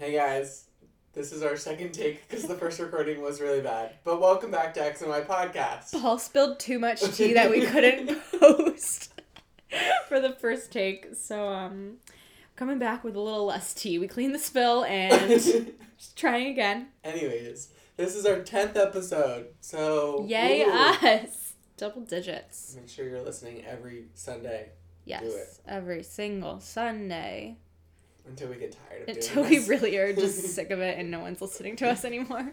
Hey guys, this is our second take because the first recording was really bad. But welcome back to X and Y podcast. Paul spilled too much tea that we couldn't post for the first take, so coming back with a little less tea. We cleaned the spill and just trying again. Anyways, this is our 10th episode, so yay us! Double digits. Make sure you're listening every Sunday. Yes, do it. Every single Sunday. Until we get tired of doing this. Until we really are just sick of it and no one's listening to us anymore.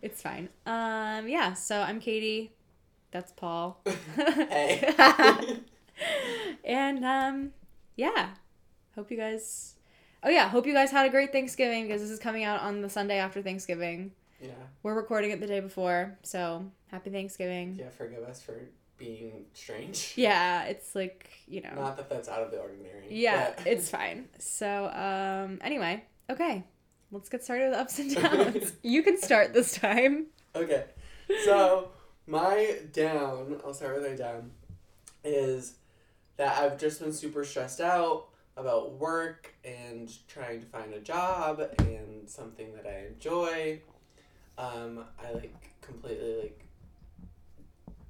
It's fine. Yeah, so I'm Katie. That's Paul. Hey. And, yeah. Hope you guys had a great Thanksgiving because this is coming out on the Sunday after Thanksgiving. Yeah. We're recording it the day before, so happy Thanksgiving. Yeah, forgive us for being strange. Yeah, it's like, you know. Not that that's out of the ordinary. Yeah, but it's fine. So, anyway, okay. Let's get started with ups and downs. You can start this time. Okay. So, I'll start with my down, is that I've just been super stressed out about work and trying to find a job and something that I enjoy. I, completely,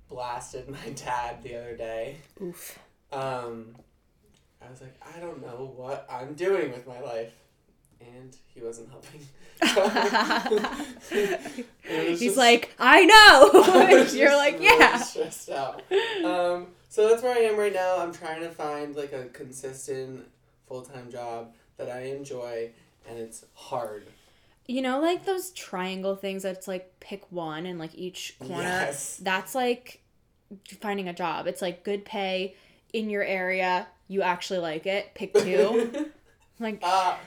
blasted my dad the other day. Oof. I was like, I don't know what I'm doing with my life. And he wasn't helping. I know! You're like, really stressed out. So that's where I am right now. I'm trying to find, a consistent full-time job that I enjoy, and it's hard. You know, those triangle things that's, pick one and, each corner? Yes. That's, finding a job. It's, good pay in your area. You actually like it. Pick two. Well, I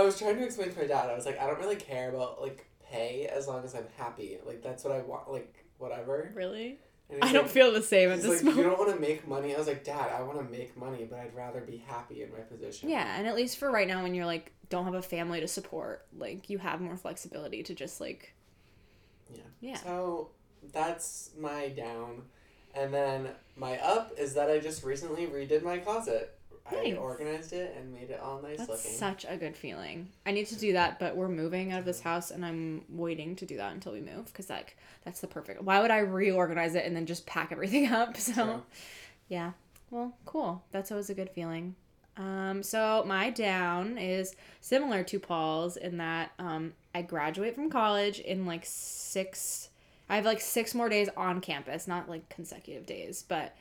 was trying to explain to my dad. I was like, I don't really care about, pay as long as I'm happy. That's what I want. Whatever. Really? I don't feel the same at this moment. You don't want to make money. I was like, Dad, I want to make money, but I'd rather be happy in my position. Yeah, and at least for right now when you're, don't have a family to support, you have more flexibility to just, Yeah. So, that's my down. And then my up is that I just recently redid my closet. Nice. I organized it and made it all nice looking. That's such a good feeling. I need to do that, but we're moving out of this house, and I'm waiting to do that until we move, because, that's the perfect... Why would I reorganize it and then just pack everything up? So, true. Yeah. Well, cool. That's always a good feeling. So my down is similar to Paul's in that I graduate from college in, I have, 6 more days on campus, not, consecutive days, but...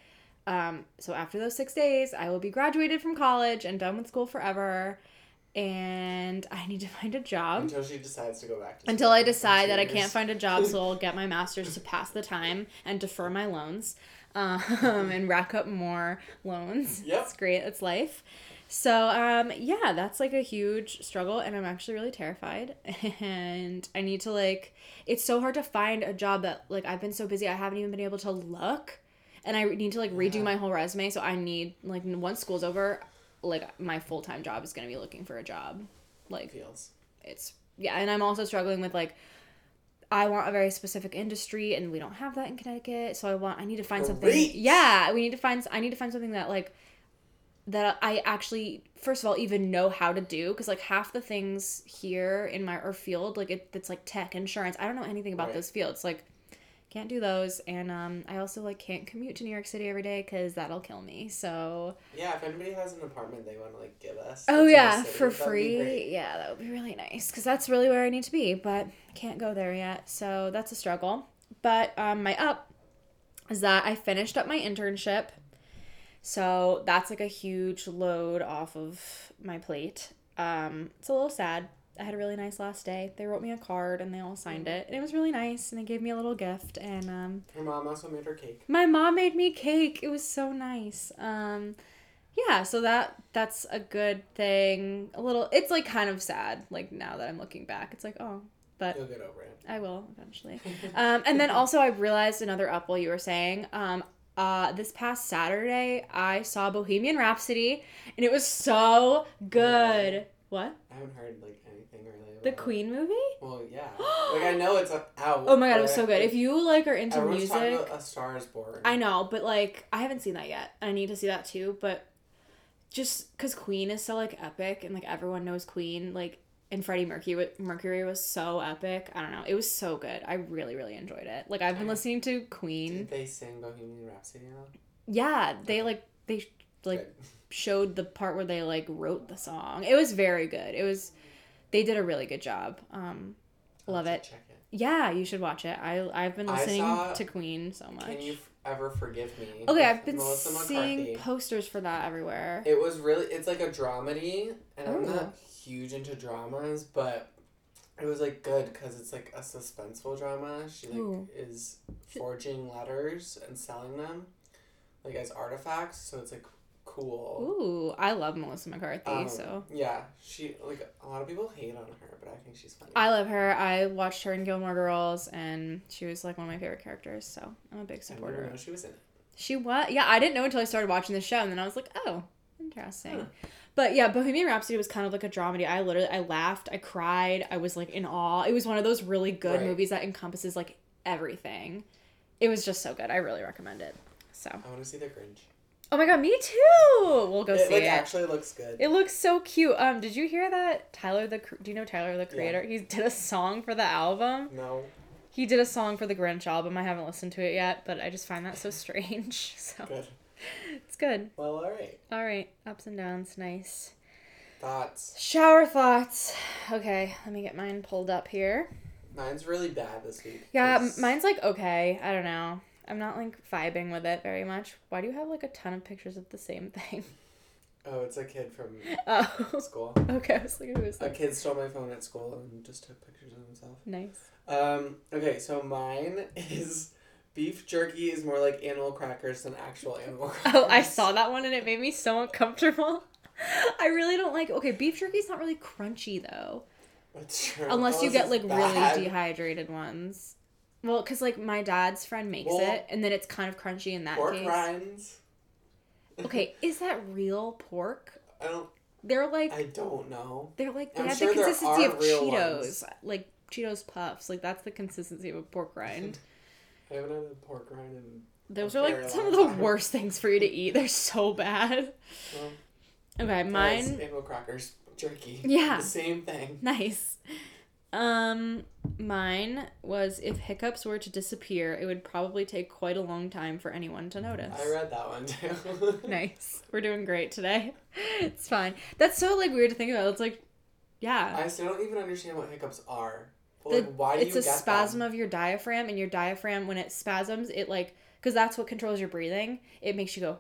so after those 6 days, I will be graduated from college and done with school forever, and I need to find a job. Until she decides to go back to school. Until I decide that I can't find a job, so I'll get my master's to pass the time and defer my loans, and rack up more loans. Yep. It's great. It's life. So, yeah, that's, a huge struggle, and I'm actually really terrified, and I need to, it's so hard to find a job that, I've been so busy, I haven't even been able to look. And I need to, redo my whole resume, so I need, once school's over, my full-time job is going to be looking for a job. Feels. It's, yeah, and I'm also struggling with, I want a very specific industry, and we don't have that in Connecticut, so I need to find something. Yeah, I need to find something that, that I actually, first of all, even know how to do, because, half the things here in our field, it's, tech, insurance, I don't know anything about those fields, can't do those, and I also can't commute to New York City every day because that'll kill me. So yeah, if anybody has an apartment they want to give us. Oh yeah, for free. Yeah, that would be really nice because that's really where I need to be, but can't go there yet. So that's a struggle. But my up is that I finished up my internship, so that's a huge load off of my plate. It's a little sad. I had a really nice last day. They wrote me a card, and they all signed it. And it was really nice, and they gave me a little gift. And Your mom also made her cake. My mom made me cake. It was so nice. Yeah, so that's a good thing. A little... It's, kind of sad, now that I'm looking back. It's oh... But you'll get over it. I will, eventually. And then also, I realized another up while you were saying... this past Saturday, I saw Bohemian Rhapsody, and it was so good. Yeah. What? I haven't heard, anything really about the Queen movie? Well, yeah. I know it's out. Oh, my God, it was so good. If you, are into music... Everyone's talking about A Star is Born. I know, but, I haven't seen that yet. I need to see that, too, but just because Queen is so, epic, and, everyone knows Queen, and Freddie Mercury was so epic. I don't know. It was so good. I really, really enjoyed it. Like, I've been listening to Queen. Did they sing Bohemian Rhapsody now? Yeah. They showed the part where they, like, wrote the song. It was very good. It was... They did a really good job. Love it. Check it. Yeah, you should watch it. I've been listening to Queen so much. Can You Ever Forgive Me? Okay, I've been seeing posters for that everywhere. It was really... It's, like, a dramedy, and I'm not huge into dramas, but it was, like, good because it's, like, a suspenseful drama. She, like, is forging letters and selling them, like, as artifacts, so it's, like... Cool. Ooh, I love Melissa McCarthy, so. Yeah, she, like, a lot of people hate on her, but I think she's funny. I love her. I watched her in Gilmore Girls, and she was, like, one of my favorite characters, so I'm a big supporter. I didn't know she was in it. She was? Yeah, I didn't know until I started watching the show, and then I was like, oh, interesting. Huh. But, yeah, Bohemian Rhapsody was kind of like a dramedy. I laughed, I cried, I was, like, in awe. It was one of those really good movies that encompasses, like, everything. It was just so good. I really recommend it, so. I want to see The Grinch. Oh my god, me too! We'll go see it. It actually looks good. It looks so cute. Did you hear that? Do you know Tyler, the Creator? Yeah. He did a song for the album. No. He did a song for the Grinch album. I haven't listened to it yet, but I just find that so strange. So good. It's good. Well, alright. Alright. Ups and downs. Nice. Thoughts. Shower thoughts. Okay, let me get mine pulled up here. Mine's really bad this week. Yeah, mine's like okay. I don't know. I'm not, like, vibing with it very much. Why do you have, like, a ton of pictures of the same thing? Oh, it's a kid from school. Okay, I was thinking it was... A kid stole my phone at school and just took pictures of himself. Nice. Okay, so mine is... Beef jerky is more like animal crackers than actual animal crackers. Oh, I saw that one and it made me so uncomfortable. I really don't like... Okay, beef jerky's not really crunchy, though. That's true. Unless you get, like, really dehydrated ones. Well, because, like, my dad's friend makes it, and then it's kind of crunchy in that case. Pork rinds. Okay, is that real pork? I don't... They're, like... I don't know. They're, like... They have the consistency of Cheetos. Like, Cheetos Puffs. Like, that's the consistency of a pork rind. I haven't had a pork rind in... Those are, like, some of the worst things for you to eat. They're so bad. Well, okay, mine... Animal crackers. Jerky. Yeah. The same thing. Nice. Mine was if hiccups were to disappear, it would probably take quite a long time for anyone to notice. I read that one too. Nice. We're doing great today. It's fine. That's so, like, weird to think about. It's like, yeah. I still don't even understand what hiccups are. But, like, why do you get them? It's a spasm of your diaphragm, and your diaphragm, when it spasms, it, like, because that's what controls your breathing, it makes you go,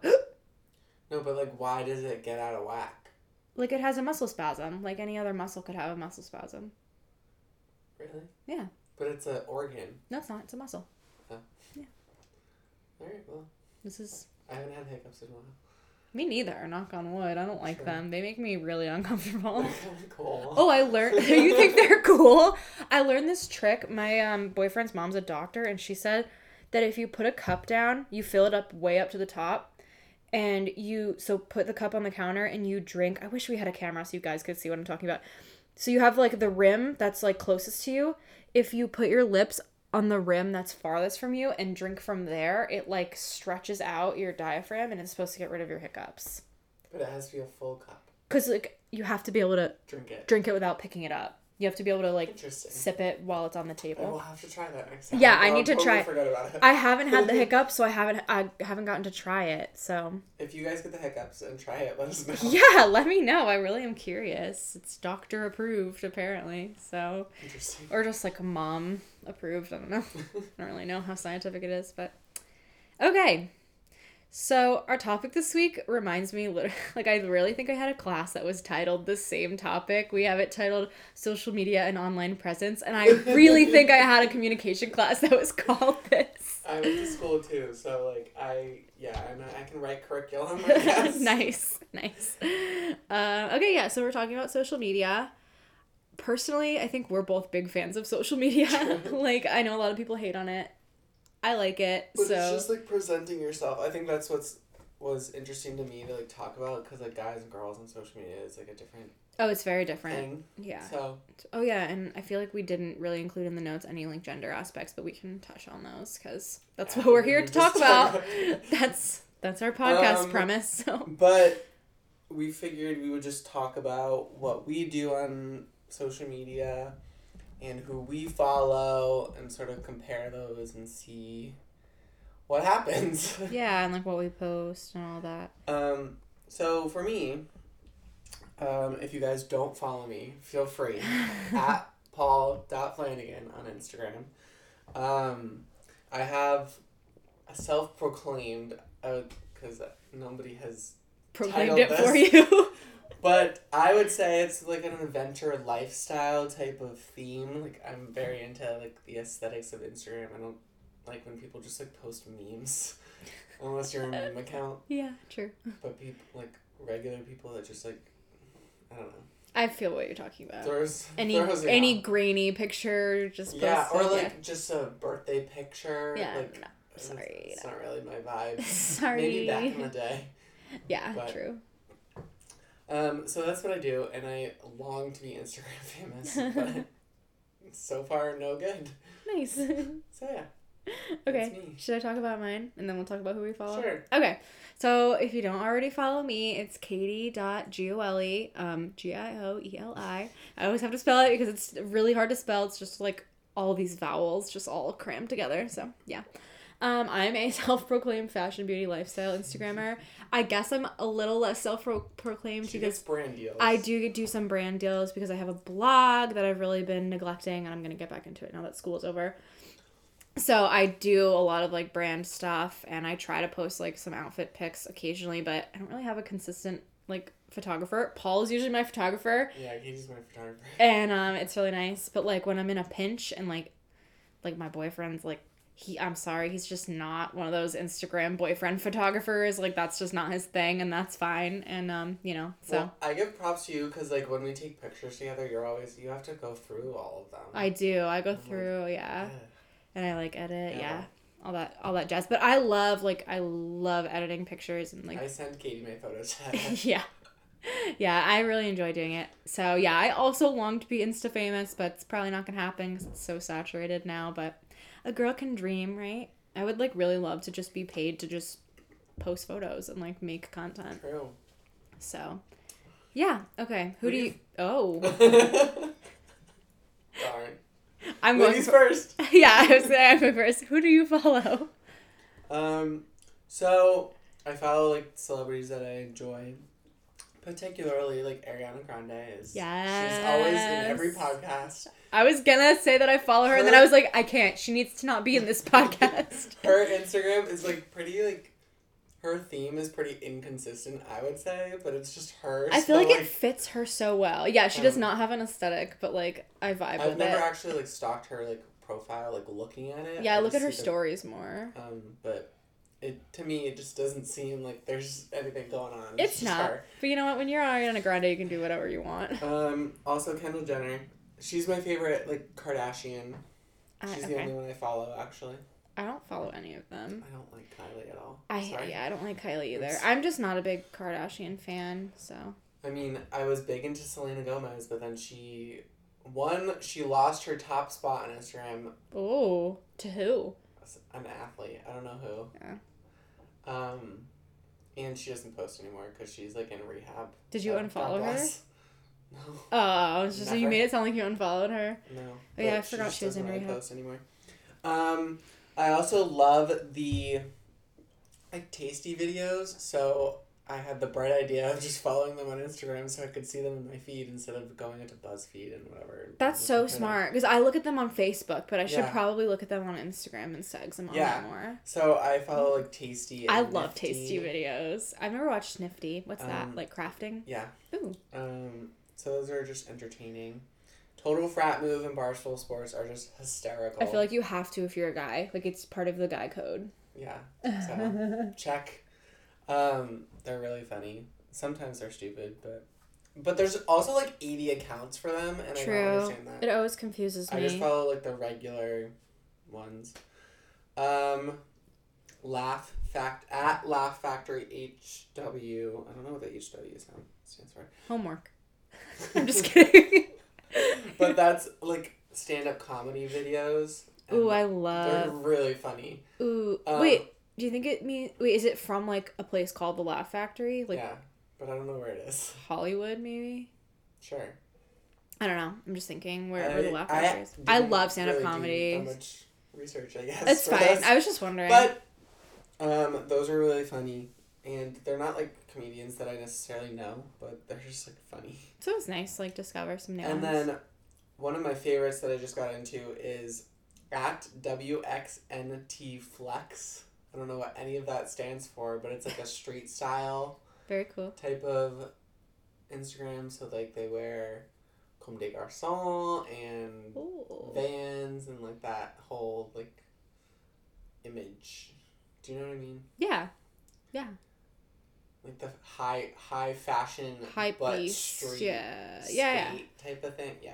No, but, like, why does it get out of whack? Like, it has a muscle spasm. Like, any other muscle could have a muscle spasm. Really? Yeah. But it's an organ. No, it's not. It's a muscle. Oh. Yeah. All right, well. This is... I haven't had hiccups in a while. Me neither. Knock on wood. I don't like them. They make me really uncomfortable. Cool. Oh, I learned... You think they're cool? I learned this trick. My boyfriend's mom's a doctor, and she said that if you put a cup down, you fill it up way up to the top, and you... So put the cup on the counter, and you drink... I wish we had a camera so you guys could see what I'm talking about. So you have, like, the rim that's, like, closest to you. If you put your lips on the rim that's farthest from you and drink from there, it, like, stretches out your diaphragm, and it's supposed to get rid of your hiccups. But it has to be a full cup. Because, like, you have to be able to drink it without picking it up. You have to be able to, like, sip it while it's on the table. Oh, we'll have to try that next time. Yeah, I need to try. I forgot about it. I haven't had the hiccups, so I haven't gotten to try it, so. If you guys get the hiccups and try it, let us know. Yeah, let me know. I really am curious. It's doctor approved, apparently, so. Interesting. Or just, like, mom approved. I don't know. I don't really know how scientific it is, but. Okay. So, our topic this week reminds me, like, I really think I had a class that was titled the same topic. We have it titled Social Media and Online Presence, and I really think I had a communication class that was called this. I went to school, too, so, like, I can write curriculum, I guess. Nice. Okay, yeah, so we're talking about social media. Personally, I think we're both big fans of social media. Like, I know a lot of people hate on it. I like it, but so... But it's just, like, presenting yourself. I think that's was interesting to me to, like, talk about, because, like, guys and girls on social media is, like, a different... Oh, it's very different. Thing. Yeah. So... Oh, yeah, and I feel like we didn't really include in the notes any, like, gender aspects, but we can touch on those, because that's what we're here to talk about. That's our podcast premise, so... But we figured we would just talk about what we do on social media and who we follow and sort of compare those and see what happens. Yeah, and like what we post and all that. So for me, if you guys don't follow me, feel free. At paul.flanagan on Instagram. I have a self-proclaimed, because nobody has proclaimed it for you. But I would say it's like an adventure lifestyle type of theme. Like I'm very into like the aesthetics of Instagram. I don't like when people just like post memes, unless you're a meme account. Yeah, true. But people like regular people that just like, I don't know. I feel what you're talking about. Any grainy picture, just post just a birthday picture. Yeah, like, no, sorry. It's not really my vibe. Sorry. Maybe back in the day. Yeah, but, true. So that's what I do, and I long to be Instagram famous, but so far, no good. Nice. So, yeah. Okay, should I talk about mine, and then we'll talk about who we follow? Sure. Okay, so if you don't already follow me, it's katie.gioli, Gioeli. I always have to spell it because it's really hard to spell. It's just, like, all these vowels just all crammed together, so, yeah. I'm a self-proclaimed fashion, beauty, lifestyle Instagrammer. I guess I'm a little less self-proclaimed because brand deals. I do some brand deals because I have a blog that I've really been neglecting, and I'm going to get back into it now that school's over. So I do a lot of, like, brand stuff, and I try to post, like, some outfit pics occasionally, but I don't really have a consistent, like, photographer. Paul is usually my photographer. Yeah, he's my photographer. And it's really nice, but, like, when I'm in a pinch and, like my boyfriend's, like, he's just not one of those Instagram boyfriend photographers. Like, that's just not his thing, and that's fine. And, you know, so. Well, I give props to you because, like, when we take pictures together, you have to go through all of them. I do. I go through, like, yeah. And I, like, edit, yeah. All that jazz. But I love editing pictures and, like. I send Katie my photos. Yeah. Yeah, I really enjoy doing it. So, yeah, I also long to be Insta-famous, but it's probably not going to happen because it's so saturated now, but. A girl can dream, right? I would, like, really love to just be paid to just post photos and, like, make content. True. So, yeah. Okay. Oh. Darn. Ladies first. Yeah, I was saying I'm going first. Who do you follow? So, I follow, like, celebrities that I enjoy. Particularly, like, Ariana Grande is. Yes. She's always in every podcast. I was gonna say that I follow her, and then I was like, I can't. She needs to not be in this podcast. Her Instagram is, like, pretty, like, her theme is pretty inconsistent, I would say, but it's just her. I feel like it fits her so well. Yeah, she does not have an aesthetic, but, like, I vibe with it. I've never actually, like, stalked her, like, profile, like, looking at it. Yeah, I look at her stories more. But... To me, it just doesn't seem like there's anything going on. It's not. Her. But you know what? When you're Ariana Grande, you can do whatever you want. Also, Kendall Jenner. She's my favorite, like, Kardashian. She's the only one I follow, actually. I don't follow any of them. I don't like Kylie at all. I don't like Kylie either. I'm just not a big Kardashian fan, so. I mean, I was big into Selena Gomez, but then she lost her top spot on Instagram. Oh, to who? An athlete. I don't know who. Yeah. And she doesn't post anymore because she's, like, in rehab. Did you unfollow her? No. Oh, it's just so you made it sound like you unfollowed her. No. Oh, yeah, I forgot she was in rehab. She doesn't really post anymore. I also love the, like, Tasty videos, so I had the bright idea of just following them on Instagram so I could see them in my feed instead of going into BuzzFeed and whatever. That's so smart, because I look at them on Facebook, but I should probably look at them on Instagram instead, because I'm on that more. So I follow, like, Tasty and Nifty. I love Tasty videos. I've never watched Nifty. What's that? Like, crafting? Yeah. Ooh. So those are just entertaining. Total Frat Move and Barstool Sports are just hysterical. I feel like you have to if you're a guy. Like, it's part of the guy code. Yeah. So, check. They're really funny. Sometimes they're stupid, but there's also, like, 80 accounts for them, and true. I don't understand that. It always confuses me. I just follow, like, the regular ones. At Laugh Factory HW. I don't know what the HW stands for. Homework. I'm just kidding. But that's, like, stand-up comedy videos. Ooh, I love. They're really funny. Ooh, wait. Do you think it means... Wait, is it from, like, a place called the Laugh Factory? Like, yeah, but I don't know where it is. Hollywood, maybe? Sure. I don't know. I'm just thinking where the laugh factory is. I love stand-up really comedy. How much research, I guess. That's fine. This. I was just wondering. But those are really funny. And they're not, like, comedians that I necessarily know, but they're just, like, funny. So it's nice to, like, discover some new ones. And then one of my favorites that I just got into is at WXNT Flex. I don't know what any of that stands for, but it's, like, a street style. Very cool. Type of Instagram. So, like, they wear comme des garçons and Ooh. Vans and, like, that whole, like, image. Do you know what I mean? Yeah. Yeah. Like the high fashion, high but street, type of thing. Yeah.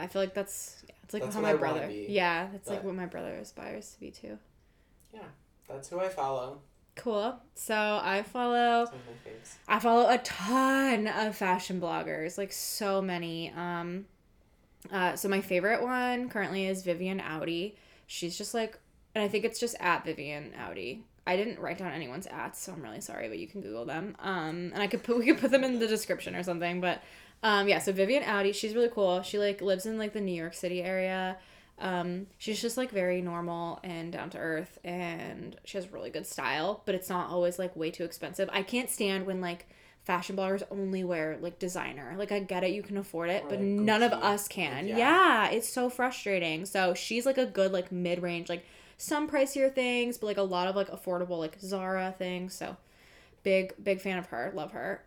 I feel like that's it's like that's how my brother. Yeah, that's like what my brother aspires to be too. Yeah, that's who I follow. Cool. So I follow a ton of fashion bloggers, like so many. So my favorite one currently is Vivian Audi. She's just like, and I think it's just at Vivian Audi. I didn't write down anyone's ats, so I'm really sorry, but you can Google them. And we could put them in the description or something. But yeah, so Vivian Audi, she's really cool. She like lives in like the New York City area. She's just like very normal and down to earth, and she has really good style, but it's not always like way too expensive. I can't stand when like fashion bloggers only wear like designer. Like I get it, you can afford it, but none of us can. Yeah, it's so frustrating. So she's like a good like mid-range, like some pricier things, but, like, a lot of, like, affordable, like, Zara things. So, big fan of her. Love her.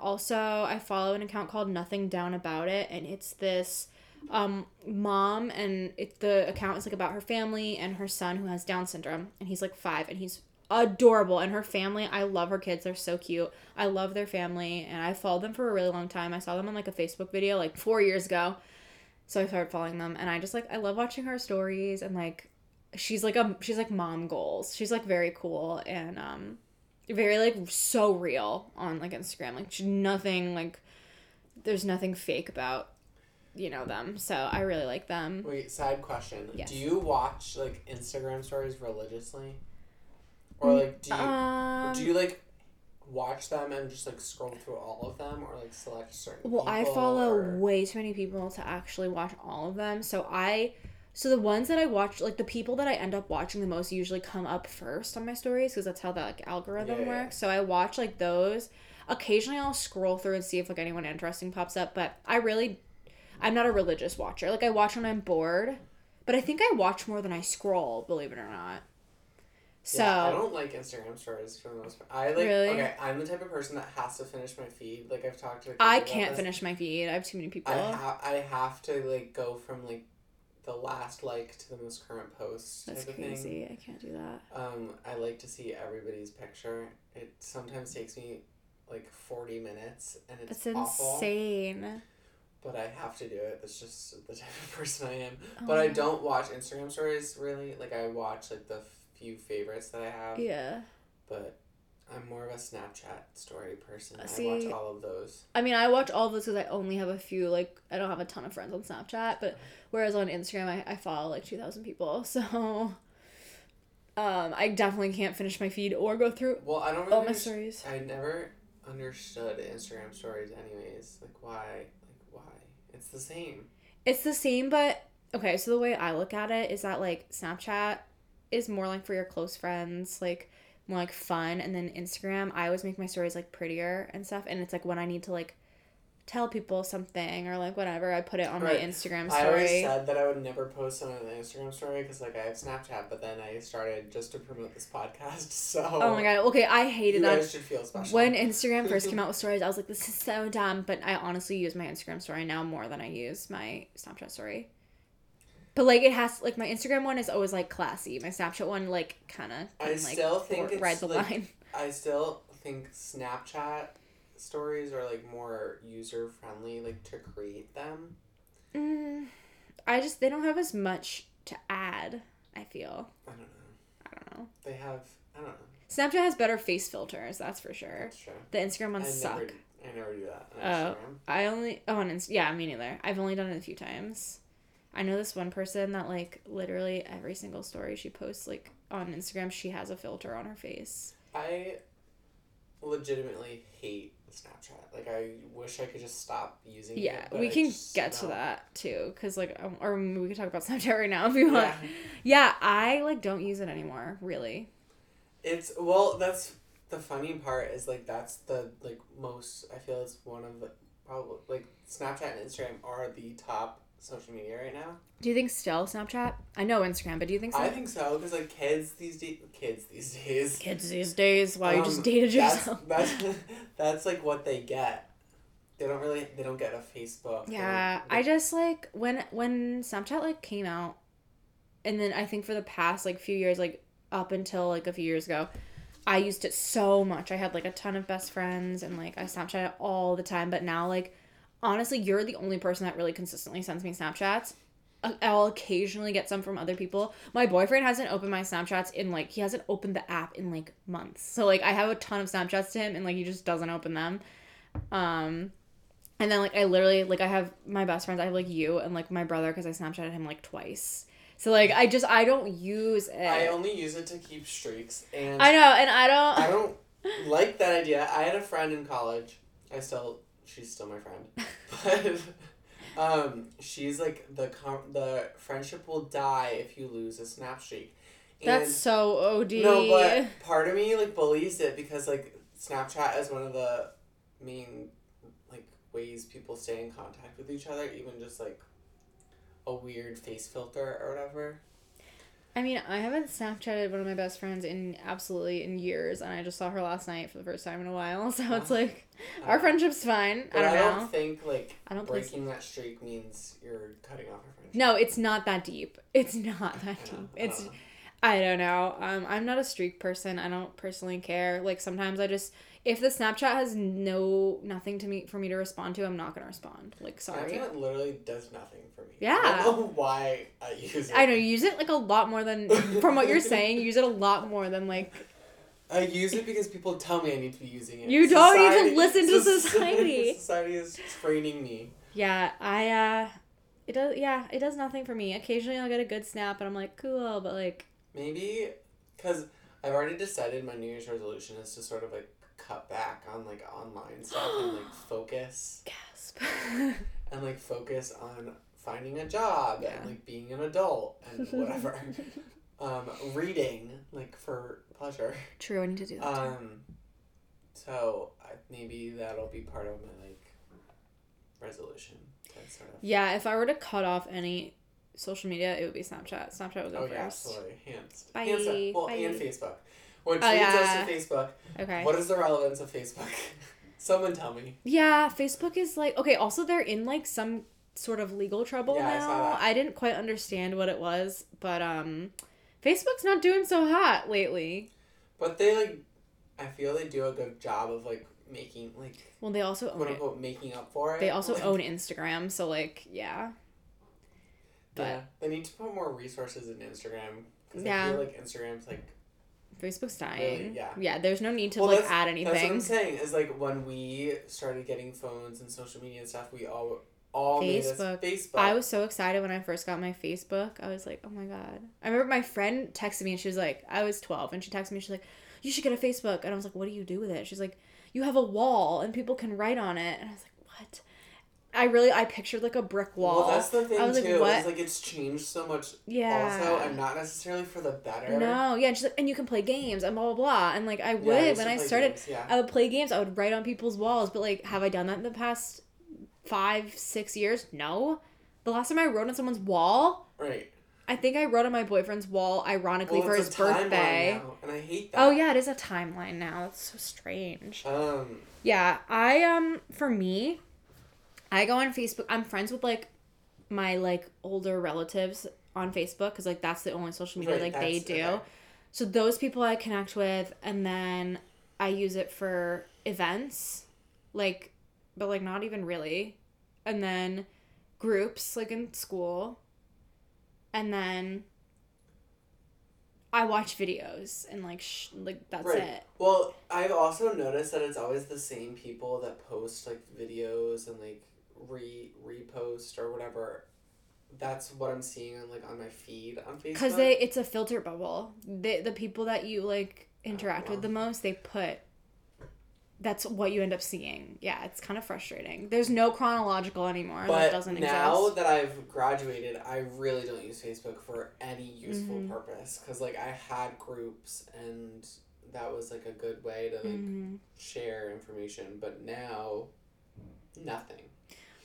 Also, I follow an account called Nothing Down About It, and it's this mom, and the account is, like, about her family and her son who has Down syndrome, and he's, like, 5, and he's adorable. And her family, I love her kids. They're so cute. I love their family, and I followed them for a really long time. I saw them on, like, a Facebook video, like, 4 years ago. So, I started following them, and I just, like, I love watching her stories and, like, she's like mom goals. She's like very cool and very like so real on like Instagram. Like she's nothing like there's nothing fake about them. So I really like them. Wait, side question. Yes. Do you watch like Instagram stories religiously? Or like do you like watch them and just like scroll through all of them or like select certain people? Well, I follow way too many people to actually watch all of them. So the ones that I watch, like, the people that I end up watching the most usually come up first on my stories because that's how the, like, algorithm works. So I watch, like, those. Occasionally I'll scroll through and see if, like, anyone interesting pops up. But I'm not a religious watcher. Like, I watch when I'm bored. But I think I watch more than I scroll, believe it or not. So. Yeah, I don't like Instagram stories for the most part. Really? Okay, I'm the type of person that has to finish my feed. Like, I've talked to, like, I can't finish my feed. I have too many people. I have to, like, go from, like, the last like to the most current post. That's crazy. I can't do that. I like to see everybody's picture. It sometimes takes me like 40 minutes and it's awful. Insane. But I have to do it. That's just the type of person I am. Oh, but I don't watch Instagram stories really. Like I watch like the few favorites that I have. Yeah. But I'm more of a Snapchat story person. I watch all of those. I mean, I watch all of those because I only have a few, like, I don't have a ton of friends on Snapchat, but whereas on Instagram, I follow, like, 2,000 people, so I definitely can't finish my feed or go through all my stories. I never understood Instagram stories anyways. Like, why? It's the same. But, okay, so the way I look at it is that, like, Snapchat is more, like, for your close friends, like, more, like, fun, and then Instagram, I always make my stories, like, prettier and stuff, and it's, like, when I need to, like, tell people something or, like, whatever, I put it on my Instagram story. I always said that I would never post on an Instagram story because, like, I have Snapchat, but then I started just to promote this podcast, so... Oh, my God. Okay, I hated that. You guys should feel special. When Instagram first came out with stories, I was like, this is so dumb, but I honestly use my Instagram story now more than I use my Snapchat story. But, like, it has, like, my Instagram one is always, like, classy. My Snapchat one, like, kind of, like, rides the line. I still think Snapchat stories are, like, more user-friendly, like, to create them. They don't have as much to add, I feel. I don't know. Snapchat has better face filters, that's for sure. That's true. The Instagram ones suck. I never do that on Instagram. Yeah, me neither. I've only done it a few times. I know this one person that, like, literally every single story she posts, like, on Instagram, she has a filter on her face. I legitimately hate Snapchat. Like, I wish I could just stop using it. Yeah, we can get to that, too, because, like, or we could talk about Snapchat right now if you want. Yeah, I, like, don't use it anymore, really. It's, well, that's the funny part is, like, that's the, like, most, I feel it's one of the, probably, like, Snapchat and Instagram are the top social media right now. Do you think still Snapchat? I know Instagram, but do you think so? I think so, because, like, kids these days, wow, you just dated yourself. That's like, what they get. They don't get a Facebook. Yeah, I just, like, when Snapchat, like, came out, and then I think for the past, like, few years, like, up until, like, a few years ago, I used it so much. I had, like, a ton of best friends, and, like, I Snapchat all the time, but now, like, honestly, you're the only person that really consistently sends me Snapchats. I'll occasionally get some from other people. My boyfriend hasn't opened my Snapchats in, like, he hasn't opened the app in, like, months. So, like, I have a ton of Snapchats to him, and, like, he just doesn't open them. And then, like, I literally, like, I have my best friends. I have, like, you and, like, my brother, because I Snapchatted him, like, twice. So, like, I don't use it. I only use it to keep streaks. And I know, and I don't like that idea. I had a friend in college. She's still my friend. But she's like, the friendship will die if you lose a snap streak. And that's so OD. No, but part of me, like, believes it, because, like, Snapchat is one of the main, like, ways people stay in contact with each other, even just, like, a weird face filter or whatever. I mean, I haven't Snapchatted one of my best friends in years, and I just saw her last night for the first time in a while, so it's like, our friendship's fine. I don't think breaking that streak means you're cutting off our friendship. No, it's not that deep. I don't know. I'm not a streak person. I don't personally care. Like, sometimes I just, if the Snapchat has nothing for me to respond to, I'm not gonna respond. Like, sorry. Snapchat literally does nothing for me. Yeah. I don't know why I use it. I know, you use it, like, a lot more than, from what you're saying, you use it a lot more than, like. I use it because people tell me I need to be using it. You don't need to listen to society. Society is training me. Yeah, it does nothing for me. Occasionally I'll get a good snap and I'm like, cool, but, like. Maybe, because I've already decided my New Year's resolution is to sort of, like, cut back on, like, online stuff and, like, focus. Gasp. And, like, focus on finding a job and, like, being an adult and whatever. Reading, like, for pleasure. True, I need to do that too. So, maybe that'll be part of my, like, resolution. Sort of. Yeah, if I were to cut off any social media, it would be Snapchat. Snapchat would go first. Oh, yeah, absolutely. Hands. Well, and Facebook. Which leads us to Facebook. Okay. What is the relevance of Facebook? Someone tell me. Yeah, Facebook is like... Okay, also they're in, like, some sort of legal trouble now. I saw that. I didn't quite understand what it was, but Facebook's not doing so hot lately. But they, like... I feel they do a good job of, like, making, like... Well, they also own it. Quote, making up for it. They also own Instagram, so, like, yeah... But yeah, they need to put more resources in Instagram, because I feel like Instagram's, like... Facebook's dying. Really, yeah, there's no need to, like, add anything. That's what I'm saying, is, like, when we started getting phones and social media and stuff, we all Facebook. Made us Facebook. I was so excited when I first got my Facebook. I was like, oh, my God. I remember my friend texted me, and she was like, I was 12, and she texted me, she's like, you should get a Facebook. And I was like, what do you do with it? She's like, you have a wall, and people can write on it. And I was like, what? I pictured, like, a brick wall. Well, that's the thing, too. Like, it's changed so much also, and not necessarily for the better. No, yeah, and she's like, and you can play games, and blah, blah, blah. And, like, I would, when I started, games, I would play games, I would write on people's walls. But, like, have I done that in the past 5-6 years? No. The last time I wrote on someone's wall? Right. I think I wrote on my boyfriend's wall, ironically, for his birthday. Now, and I hate that. Oh, yeah, it is a timeline now. That's so strange. Yeah, for me... I go on Facebook. I'm friends with, like, my, like, older relatives on Facebook, because, like, that's the only social media, like, they do. Okay. So those people I connect with, and then I use it for events, like, but, like, not even really. And then groups, like, in school. And then I watch videos, and, like, that's it. Well, I've also noticed that it's always the same people that post, like, videos and, like, repost or whatever. That's what I'm seeing on, like, on my feed on Facebook, because it's a filter bubble. The people that you, like, interact with the most, they put that's what you end up seeing. Yeah, it's kind of frustrating. There's no chronological anymore. But that doesn't exist. But now that I've graduated, I really don't use Facebook for any useful purpose. Because, like, I had groups, and that was, like, a good way to, like, share information. But now, nothing.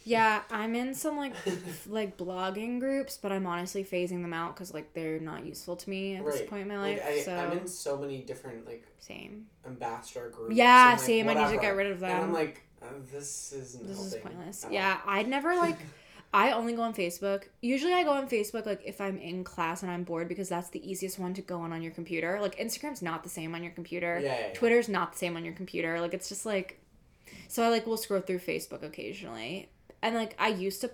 Yeah, I'm in some, like, like blogging groups, but I'm honestly phasing them out because, like, they're not useful to me at this point in my life. Like, I'm in so many different, like, ambassador groups. Yeah, and, like, same. Whatever. I need to get rid of them. And I'm like, this isn't helping. This is pointless. Yeah, I'd never, like, I only go on Facebook. Usually I go on Facebook, like, if I'm in class and I'm bored because that's the easiest one to go on your computer. Like, Instagram's not the same on your computer. Yeah. Twitter's not the same on your computer. Like, it's just, like, so I, like, will scroll through Facebook occasionally. And, like, I used to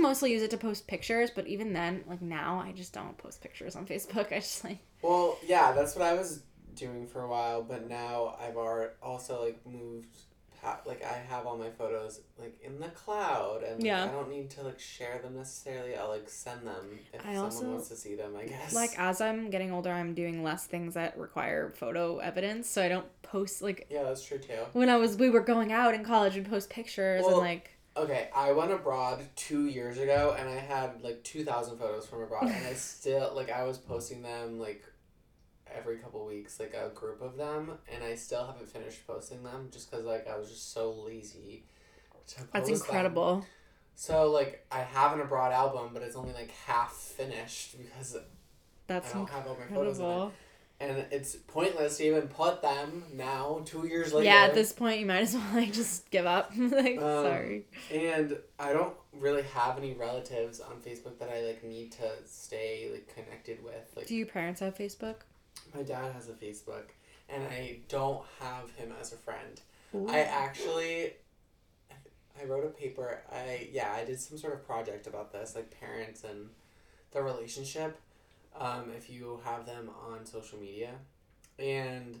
mostly use it to post pictures, but even then, like, now I just don't post pictures on Facebook. I just, like... Well, yeah, that's what I was doing for a while, but now I've also, like, moved... Like, I have all my photos, like, in the cloud, and like, I don't need to, like, share them necessarily. I'll, like, send them if someone wants to see them, I guess. Like, as I'm getting older, I'm doing less things that require photo evidence, so I don't post, like... Yeah, that's true, too. When we were going out in college and post pictures and, like... Okay, I went abroad 2 years ago, and I had, like, 2,000 photos from abroad, and I still, like, I was posting them, like, every couple weeks, like, a group of them, and I still haven't finished posting them just because, like, I was just so lazy to post them. That's incredible. So, like, I have an abroad album, but it's only, like, half finished because I don't have all my photos in it. And it's pointless to even put them now, 2 years later. Yeah, at this point, you might as well, like, just give up. Like, sorry. And I don't really have any relatives on Facebook that I, like, need to stay, like, connected with. Like, do your parents have Facebook? My dad has a Facebook, and I don't have him as a friend. Ooh. I wrote a paper. I did some sort of project about this, like, parents and their relationship. If you have them on social media. And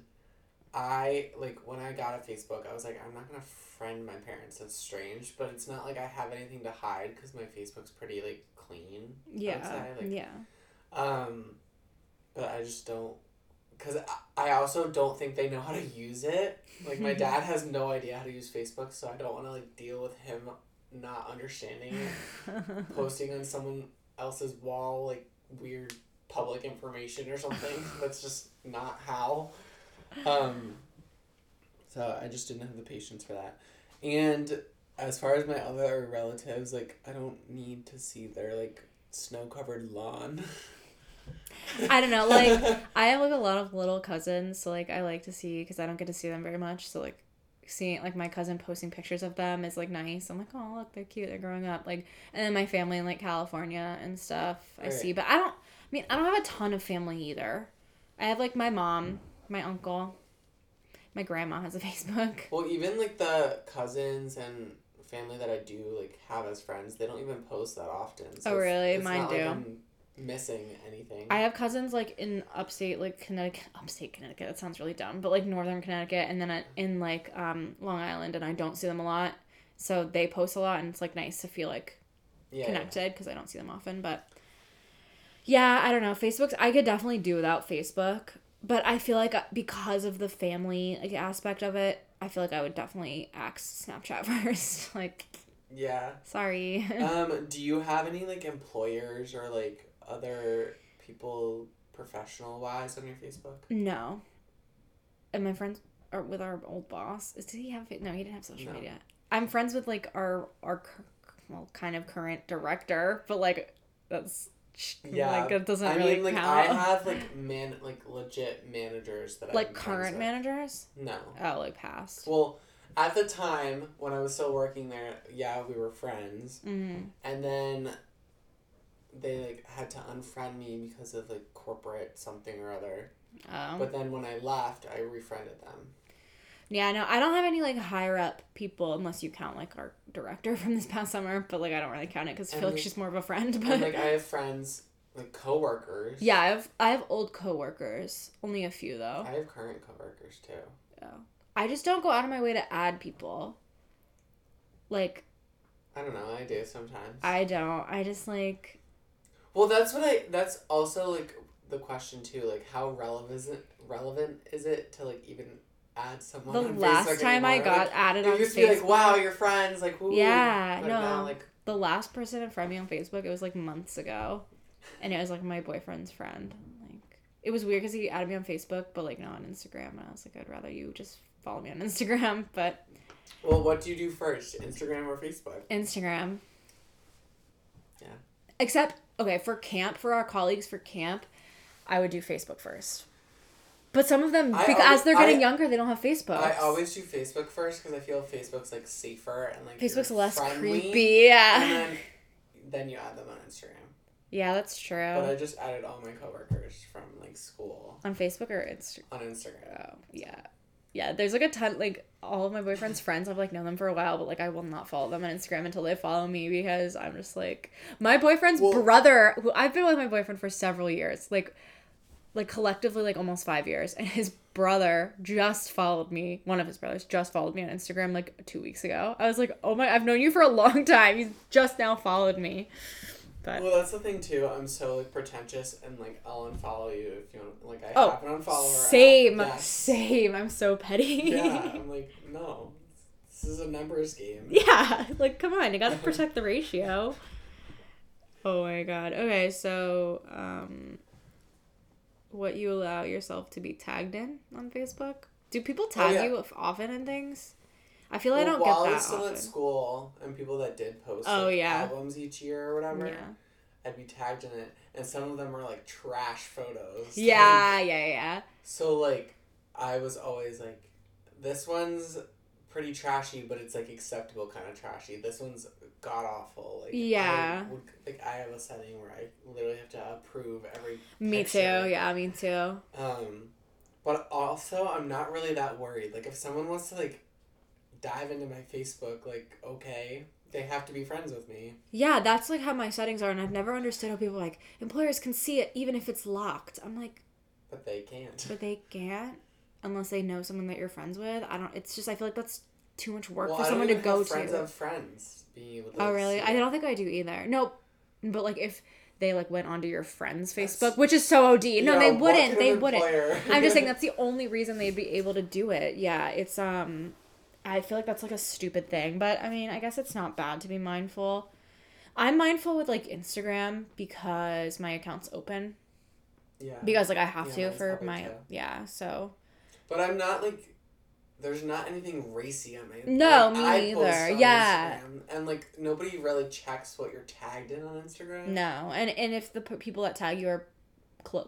I, like, when I got a Facebook, I was like, I'm not going to friend my parents. That's strange. But it's not like I have anything to hide because my Facebook's pretty, like, clean. Yeah. Like, yeah. But I just don't. Because I also don't think they know how to use it. Like, my dad has no idea how to use Facebook, so I don't want to, like, deal with him not understanding posting on someone else's wall, like, weird public information or something. That's just not how. So I just didn't have the patience for that. And as far as my other relatives, like, I don't need to see their, like, snow-covered lawn. I don't know, like, I have, like, a lot of little cousins, so, like, I like to see, because I don't get to see them very much, so, like, seeing, like, my cousin posting pictures of them is, like, nice. I'm like, oh, look, they're cute, they're growing up, like, and then my family in, like, California and stuff, see, but I don't have a ton of family either. I have, like, my mom, my uncle, my grandma has a Facebook. Well, even, like, the cousins and family that I do, like, have as friends, they don't even post that often. So really? It's mine not do. Like, I'm missing anything. I have cousins, like, in upstate Connecticut, that sounds really dumb, but, like, northern Connecticut, and then in, like, Long Island, and I don't see them a lot, so they post a lot, and it's, like, nice to feel, like, connected, because I don't see them often, but, yeah, I don't know, I could definitely do without Facebook, but I feel like because of the family, like, aspect of it, I feel like I would definitely axe Snapchat first, like, yeah. Sorry. Do you have any, like, employers or, like, other people professional-wise on your Facebook? No. And my friends are with our old boss. Did he have... No, he didn't have social media. I'm friends with, like, our well, kind of current director, but, like, that's... Yeah. Like, it doesn't really count. I have, like, legit managers that Like, current managers? No. Oh, like, past. Well... At the time, when I was still working there, we were friends. Mm-hmm. And then they, like, had to unfriend me because of, like, corporate something or other. Oh. But then when I left, I refriended them. Yeah, no, I don't have any, like, higher-up people, unless you count, like, our director from this past summer. But, like, I don't really count it because I feel like she's more of a friend. But like, I have friends, like, coworkers. Yeah, I have old coworkers. Only a few, though. I have current coworkers, too. Yeah. I just don't go out of my way to add people. Like, I don't know. I do sometimes. I don't. I just, like... Well, that's also, like, the question, too. Like, how relevant is it to, like, even add someone on Facebook anymore. I got added on Facebook. It used to be like, wow, your friends. Like, who? Yeah, like, no. Now, like, the last person that friended me on Facebook, it was like months ago. And it was like my boyfriend's friend. Like, it was weird because he added me on Facebook, but like not on Instagram. And I was like, I'd rather you just follow me on Instagram. But. Well, what do you do first? Instagram or Facebook? Instagram. Yeah. Except, okay, for camp, for our colleagues for camp, I would do Facebook first. But some of them, because they're getting younger, they don't have Facebook. I always do Facebook first because I feel Facebook's like safer and like Facebook's less friendly, creepy. Yeah. And then you add them on Instagram. Yeah, that's true. But I just added all my coworkers from like school on Facebook or Instagram. On Instagram. Oh, yeah. Yeah, there's like a ton, like all of my boyfriend's friends, I've like known them for a while, but like I will not follow them on Instagram until they follow me because I'm just like, my boyfriend's brother, who I've been with my boyfriend for several years, like collectively like almost 5 years, and his brother just followed me, one of his brothers just followed me on Instagram like 2 weeks ago. I was like, oh my, I've known you for a long time. He's just now followed me. But. Well, that's the thing, too. I'm so, like, pretentious, and, like, I'll unfollow you if you want. Like, I have an unfollower. Same. I'm so petty. Yeah, I'm like, no. This is a numbers game. Yeah. Like, come on. You gotta protect the ratio. Oh, my God. Okay, so, what you allow yourself to be tagged in on Facebook? Do people tag you often in things? I feel I don't get that often. While I was still at school, and people that did post albums each year or whatever, I'd be tagged in it, and some of them were, like, trash photos. Yeah, like, yeah. So, like, I was always, like, this one's pretty trashy, but it's, like, acceptable kind of trashy. This one's god-awful. Like, yeah. I have a setting where I literally have to approve every picture. Too, yeah, me too. But also, I'm not really that worried. Like, if someone wants to, like, dive into my Facebook, like, okay, they have to be friends with me. Yeah, that's like how my settings are, and I've never understood how people are like, employers can see it even if it's locked. I'm like, but they can't unless they know someone that you're friends with. I feel like that's too much work for someone to go to. Friends of friends being able to see. Oh, really? I don't think I do either. No, but like if they like went onto your friend's Facebook, which is so OD. No, they wouldn't. They wouldn't. I'm just saying that's the only reason they'd be able to do it. Yeah, it's I feel like that's, like, a stupid thing. But, I mean, I guess it's not bad to be mindful. I'm mindful with, like, Instagram because my account's open. Yeah. Because, like, I have to for my... Too. Yeah, so... But I'm not, like... There's not anything racy on my... No, like, me either. Yeah. Instagram, and, like, nobody really checks what you're tagged in on Instagram. No. And if the people that tag you are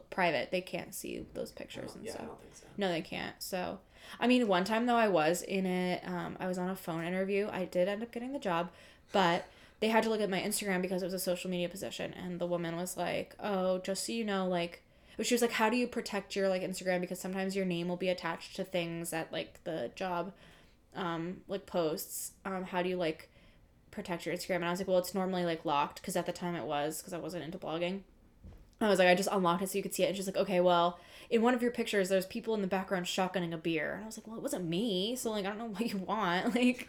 private, they can't see those pictures and stuff. Yeah, I don't think so. No, they can't, so... I mean, one time, though, I was in it. I was on a phone interview. I did end up getting the job, but they had to look at my Instagram because it was a social media position. And the woman was like, oh, just so you know, like, she was like, how do you protect your, like, Instagram? Because sometimes your name will be attached to things that, like, the job, like, posts. How do you, like, protect your Instagram? And I was like, well, it's normally, like, locked, because at the time it was, because I wasn't into blogging. I was like, I just unlocked it so you could see it. And she's like, okay, well, in one of your pictures, there's people in the background shotgunning a beer. And I was like, well, it wasn't me. So, like, I don't know what you want. Like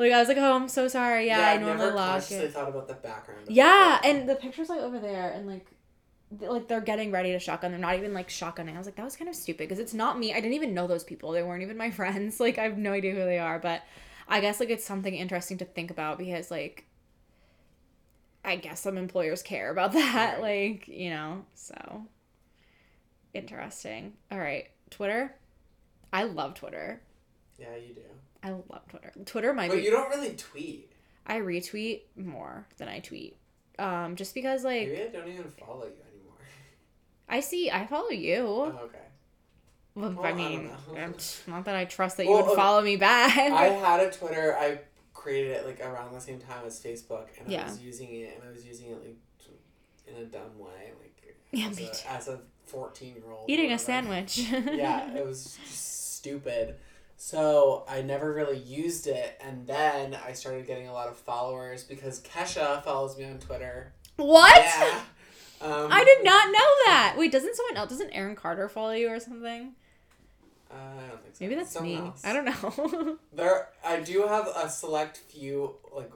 I was like, oh, I'm so sorry. Yeah, I normally lock it. I never thought about the background. Yeah, and the picture's, like, over there. And, like they're getting ready to shotgun. They're not even, like, shotgunning. I was like, that was kind of stupid because it's not me. I didn't even know those people. They weren't even my friends. Like, I have no idea who they are. But I guess, like, it's something interesting to think about because, like, I guess some employers care about that, like, you know, so interesting. All right, Twitter. I love Twitter. Yeah, you do. I love Twitter. Twitter might But you don't really tweet. I retweet more than I tweet. Just because, like... Maybe I don't even follow you anymore. I follow you. Oh, okay. Well, I mean, not that I trust that you would follow me back. I had a Twitter, I created it like around the same time as Facebook, and I was using it like in a dumb way, like as a 14-year-old eating a sandwich. Yeah, it was just stupid, so I never really used it. And then I started getting a lot of followers because Kesha follows me on Twitter. What? Yeah. I did not know that. Wait, doesn't Aaron Carter follow you or something? I don't think so. Maybe that's me. Else. I don't know. I do have a select few, like,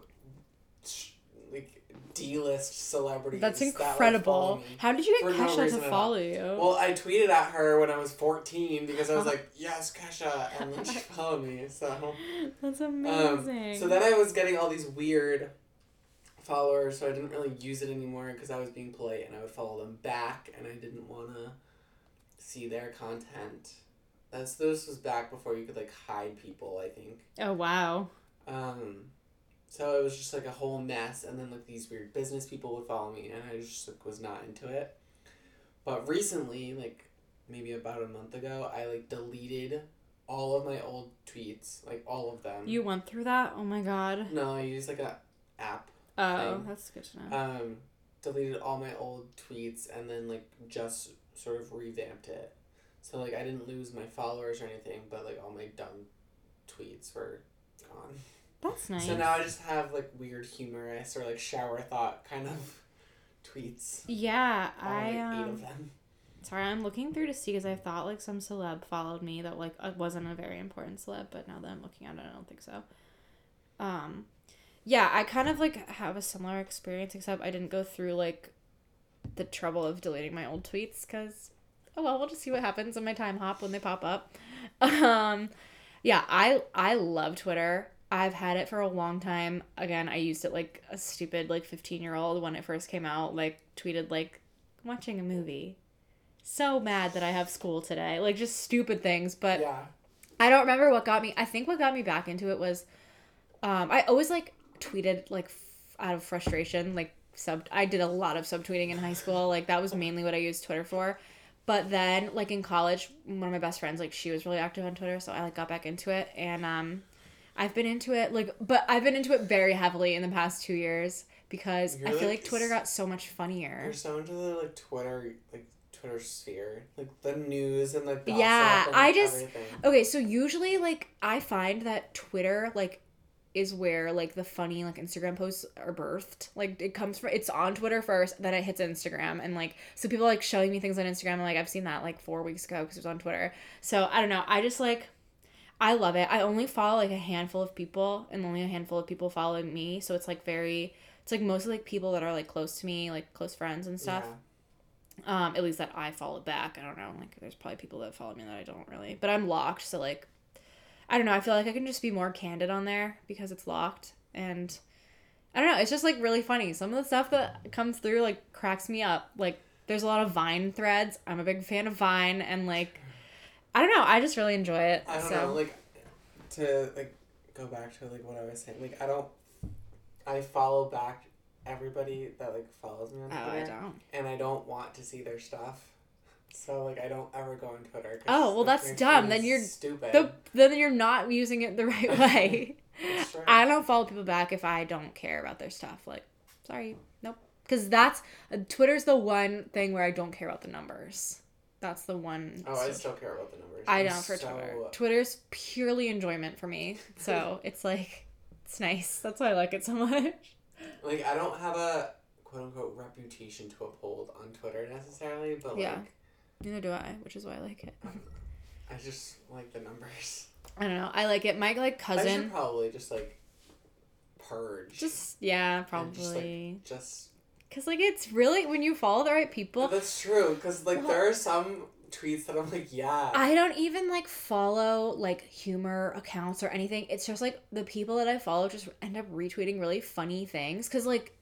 D-list celebrities. That's incredible. That how did you get Kesha to follow you? Well, I tweeted at her when I was 14 because I was like, yes, Kesha. And then she followed me. So that's amazing. So then I was getting all these weird followers, so I didn't really use it anymore because I was being polite and I would follow them back and I didn't want to see their content. This was back before you could, like, hide people, I think. Oh, wow. So it was just, like, a whole mess. And then, like, these weird business people would follow me. And I just, like, was not into it. But recently, like, maybe about a month ago, I, like, deleted all of my old tweets. Like, all of them. You went through that? Oh, my God. No, I used, like, a app. Oh, thing. That's good to know. Deleted all my old tweets and then, like, just sort of revamped it. So, like, I didn't lose my followers or anything, but, like, all my dumb tweets were gone. That's nice. So now I just have, like, weird humorous or, like, shower thought kind of tweets. Yeah, I, eight of them. Sorry, I'm looking through to see because I thought, like, some celeb followed me that, like, wasn't a very important celeb, but now that I'm looking at it, I don't think so. Yeah, I kind of, like, have a similar experience, except I didn't go through, like, the trouble of deleting my old tweets because... Oh, well, we'll just see what happens on my TimeHop when they pop up. Yeah, I love Twitter. I've had it for a long time. Again, I used it like a stupid, like, 15-year-old when it first came out. Like, tweeted, like, watching a movie. So mad that I have school today. Like, just stupid things. But yeah. I don't remember what got me. I think what got me back into it was I always, like, tweeted, like, out of frustration. Like, I did a lot of subtweeting in high school. Like, that was mainly what I used Twitter for. But then, like, in college, one of my best friends, like, she was really active on Twitter, so I, like, got back into it. And I've been into it, like, but I've been into it very heavily in the past 2 years because I feel like Twitter got so much funnier. You're so into the, like, Twitter sphere. Like, the news and, like, gossip and, like, everything. Okay, so usually, like, I find that Twitter, like, is where, like, the funny, like, Instagram posts are birthed. Like, it's on Twitter first, then it hits Instagram. And, like, so people are, like, showing me things on Instagram. And, like, I've seen that, like, 4 weeks ago because it was on Twitter. So, I don't know. I just, like, I love it. I only follow, like, a handful of people and only a handful of people follow me. So, it's, like, it's, like, mostly, like, people that are, like, close to me, like, close friends and stuff. Yeah. At least that I follow back. I don't know. Like, there's probably people that follow me that I don't really. But I'm locked, so, like... I don't know, I feel like I can just be more candid on there because it's locked, and I don't know, it's just, like, really funny. Some of the stuff that comes through, like, cracks me up. Like, there's a lot of Vine threads. I'm a big fan of Vine, and, like, I don't know, I just really enjoy it. I don't know, like, to, like, go back to, like, what I was saying, like, I follow back everybody that, like, follows me on Twitter. Oh, I don't. And I don't want to see their stuff. So, like, I don't ever go on Twitter. Oh, well, that's dumb. Then you're stupid. Then you're not using it the right way. That's right. I don't follow people back if I don't care about their stuff. Like, sorry. Nope. Because Twitter's the one thing where I don't care about the numbers. That's the one. Oh, I still care about the numbers. I don't for Twitter. Twitter's purely enjoyment for me. So, it's, like, it's nice. That's why I like it so much. Like, I don't have a, quote-unquote, reputation to uphold on Twitter necessarily, but, like... Yeah. Neither do I, which is why I like it. I just like the numbers. I don't know. I like it. My, like, cousin... I should probably just, like, purge. Just, yeah, probably. Just... Because, like, it's really... When you follow the right people... That's true, because, like, there are some tweets that I'm like, yeah. I don't even, like, follow, like, humor accounts or anything. It's just, like, the people that I follow just end up retweeting really funny things. Because, like...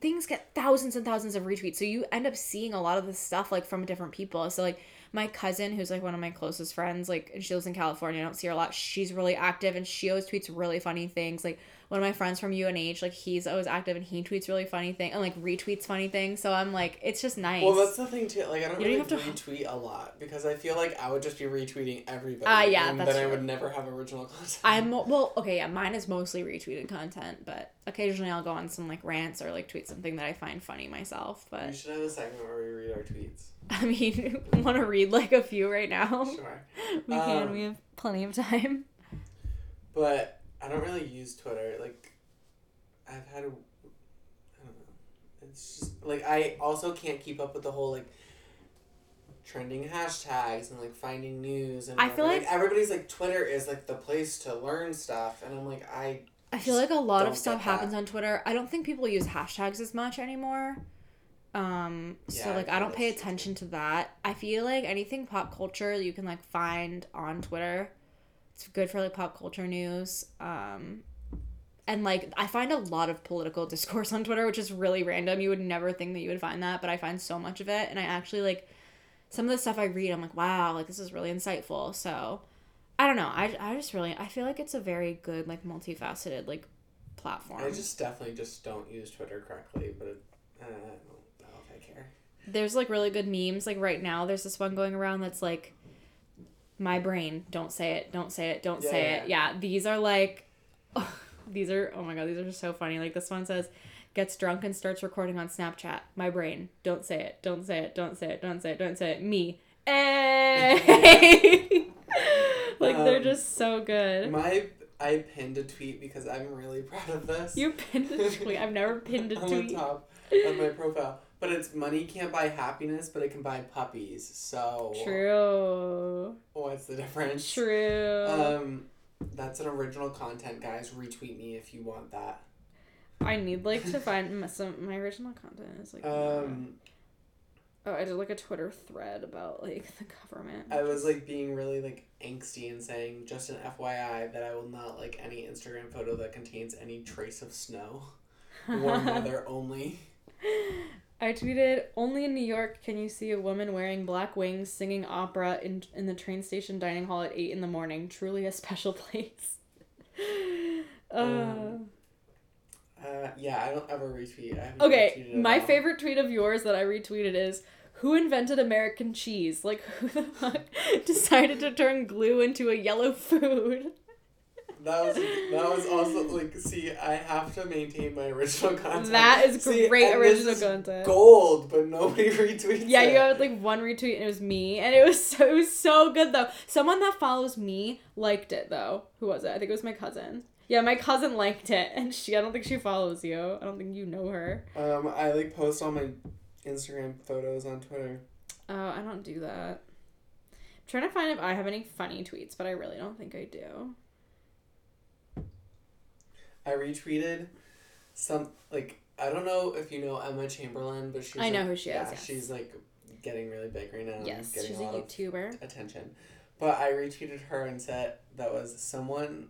things get thousands and thousands of retweets, so you end up seeing a lot of this stuff, like, from different people. So, like, my cousin, who's, like, one of my closest friends, like, and she lives in California, I don't see her a lot. She's really active, and she always tweets really funny things. Like, one of my friends from UNH, like, he's always active, and he tweets really funny things, and, like, retweets funny things. So I'm like, it's just nice. Well, that's the thing too. Like, I don't really retweet a lot because I feel like I would just be retweeting everybody. Yeah, and that's then true. I would never have original content. Mine is mostly retweeted content, but occasionally I'll go on some, like, rants or, like, tweet something that I find funny myself. But we should have a segment where we read our tweets. I mean, want to read, like, a few right now? Sure. We can. We have plenty of time. But I don't really use Twitter. Like, I've had I don't know. It's just, like, I also can't keep up with the whole, like, trending hashtags and, like, finding news. And I feel like everybody's, like, Twitter is, like, the place to learn stuff. And I'm like, I I feel like a lot of stuff happens on Twitter. I don't think people use hashtags as much anymore. I don't pay attention to that. I feel like anything pop culture you can like find on Twitter. It's good for like pop culture news. And like I find a lot of political discourse on Twitter, which is really random. You would never think that you would find that, but I find so much of it. And I actually like some of the stuff I read, I'm like, wow, like this is really insightful. So I don't know. I just really, I feel like it's a very good, like multifaceted, like platform. I just definitely just don't use Twitter correctly, but I don't know if I care. There's like really good memes. Like right now there's this one going around that's like, my brain, don't say it, don't say it, don't say it. Yeah, these are like, oh my God, these are just so funny. Like this one says, gets drunk and starts recording on Snapchat. My brain, don't say it, don't say it, don't say it, don't say it, don't say it. Me. Hey! Like they're just so good. I pinned a tweet because I'm really proud of this. You pinned a tweet? I've never pinned a tweet. On the top of my profile. But it's money can't buy happiness, but it can buy puppies. So true. What's the difference? True. That's an original content, guys. Retweet me if you want that. I need like to find my original content is like. Oh, I did like a Twitter thread about like the government. I was like being really like angsty and saying just an FYI that I will not like any Instagram photo that contains any trace of snow. Warm weather only. I tweeted, only in New York can you see a woman wearing black wings singing opera in the train station dining hall at 8 in the morning. Truly a special place. Yeah, I don't ever retweet. Okay, my favorite tweet of yours that I retweeted is, who invented American cheese? Like, who the fuck decided to turn glue into a yellow food? That was also, like, see, I have to maintain my original content. That is great original content. Gold, but nobody retweets it. Yeah, you had, like, one retweet, and it was me, and it was so good, though. Someone that follows me liked it, though. Who was it? I think it was my cousin. Yeah, my cousin liked it, and I don't think she follows you. I don't think you know her. I, like, post all my Instagram photos on Twitter. Oh, I don't do that. I'm trying to find if I have any funny tweets, but I really don't think I do. I retweeted some, like, I don't know if you know Emma Chamberlain, but she's... I know who she is, yes. She's, like, getting really big right now. Yes, she's a YouTuber. Attention. But I retweeted her and said that was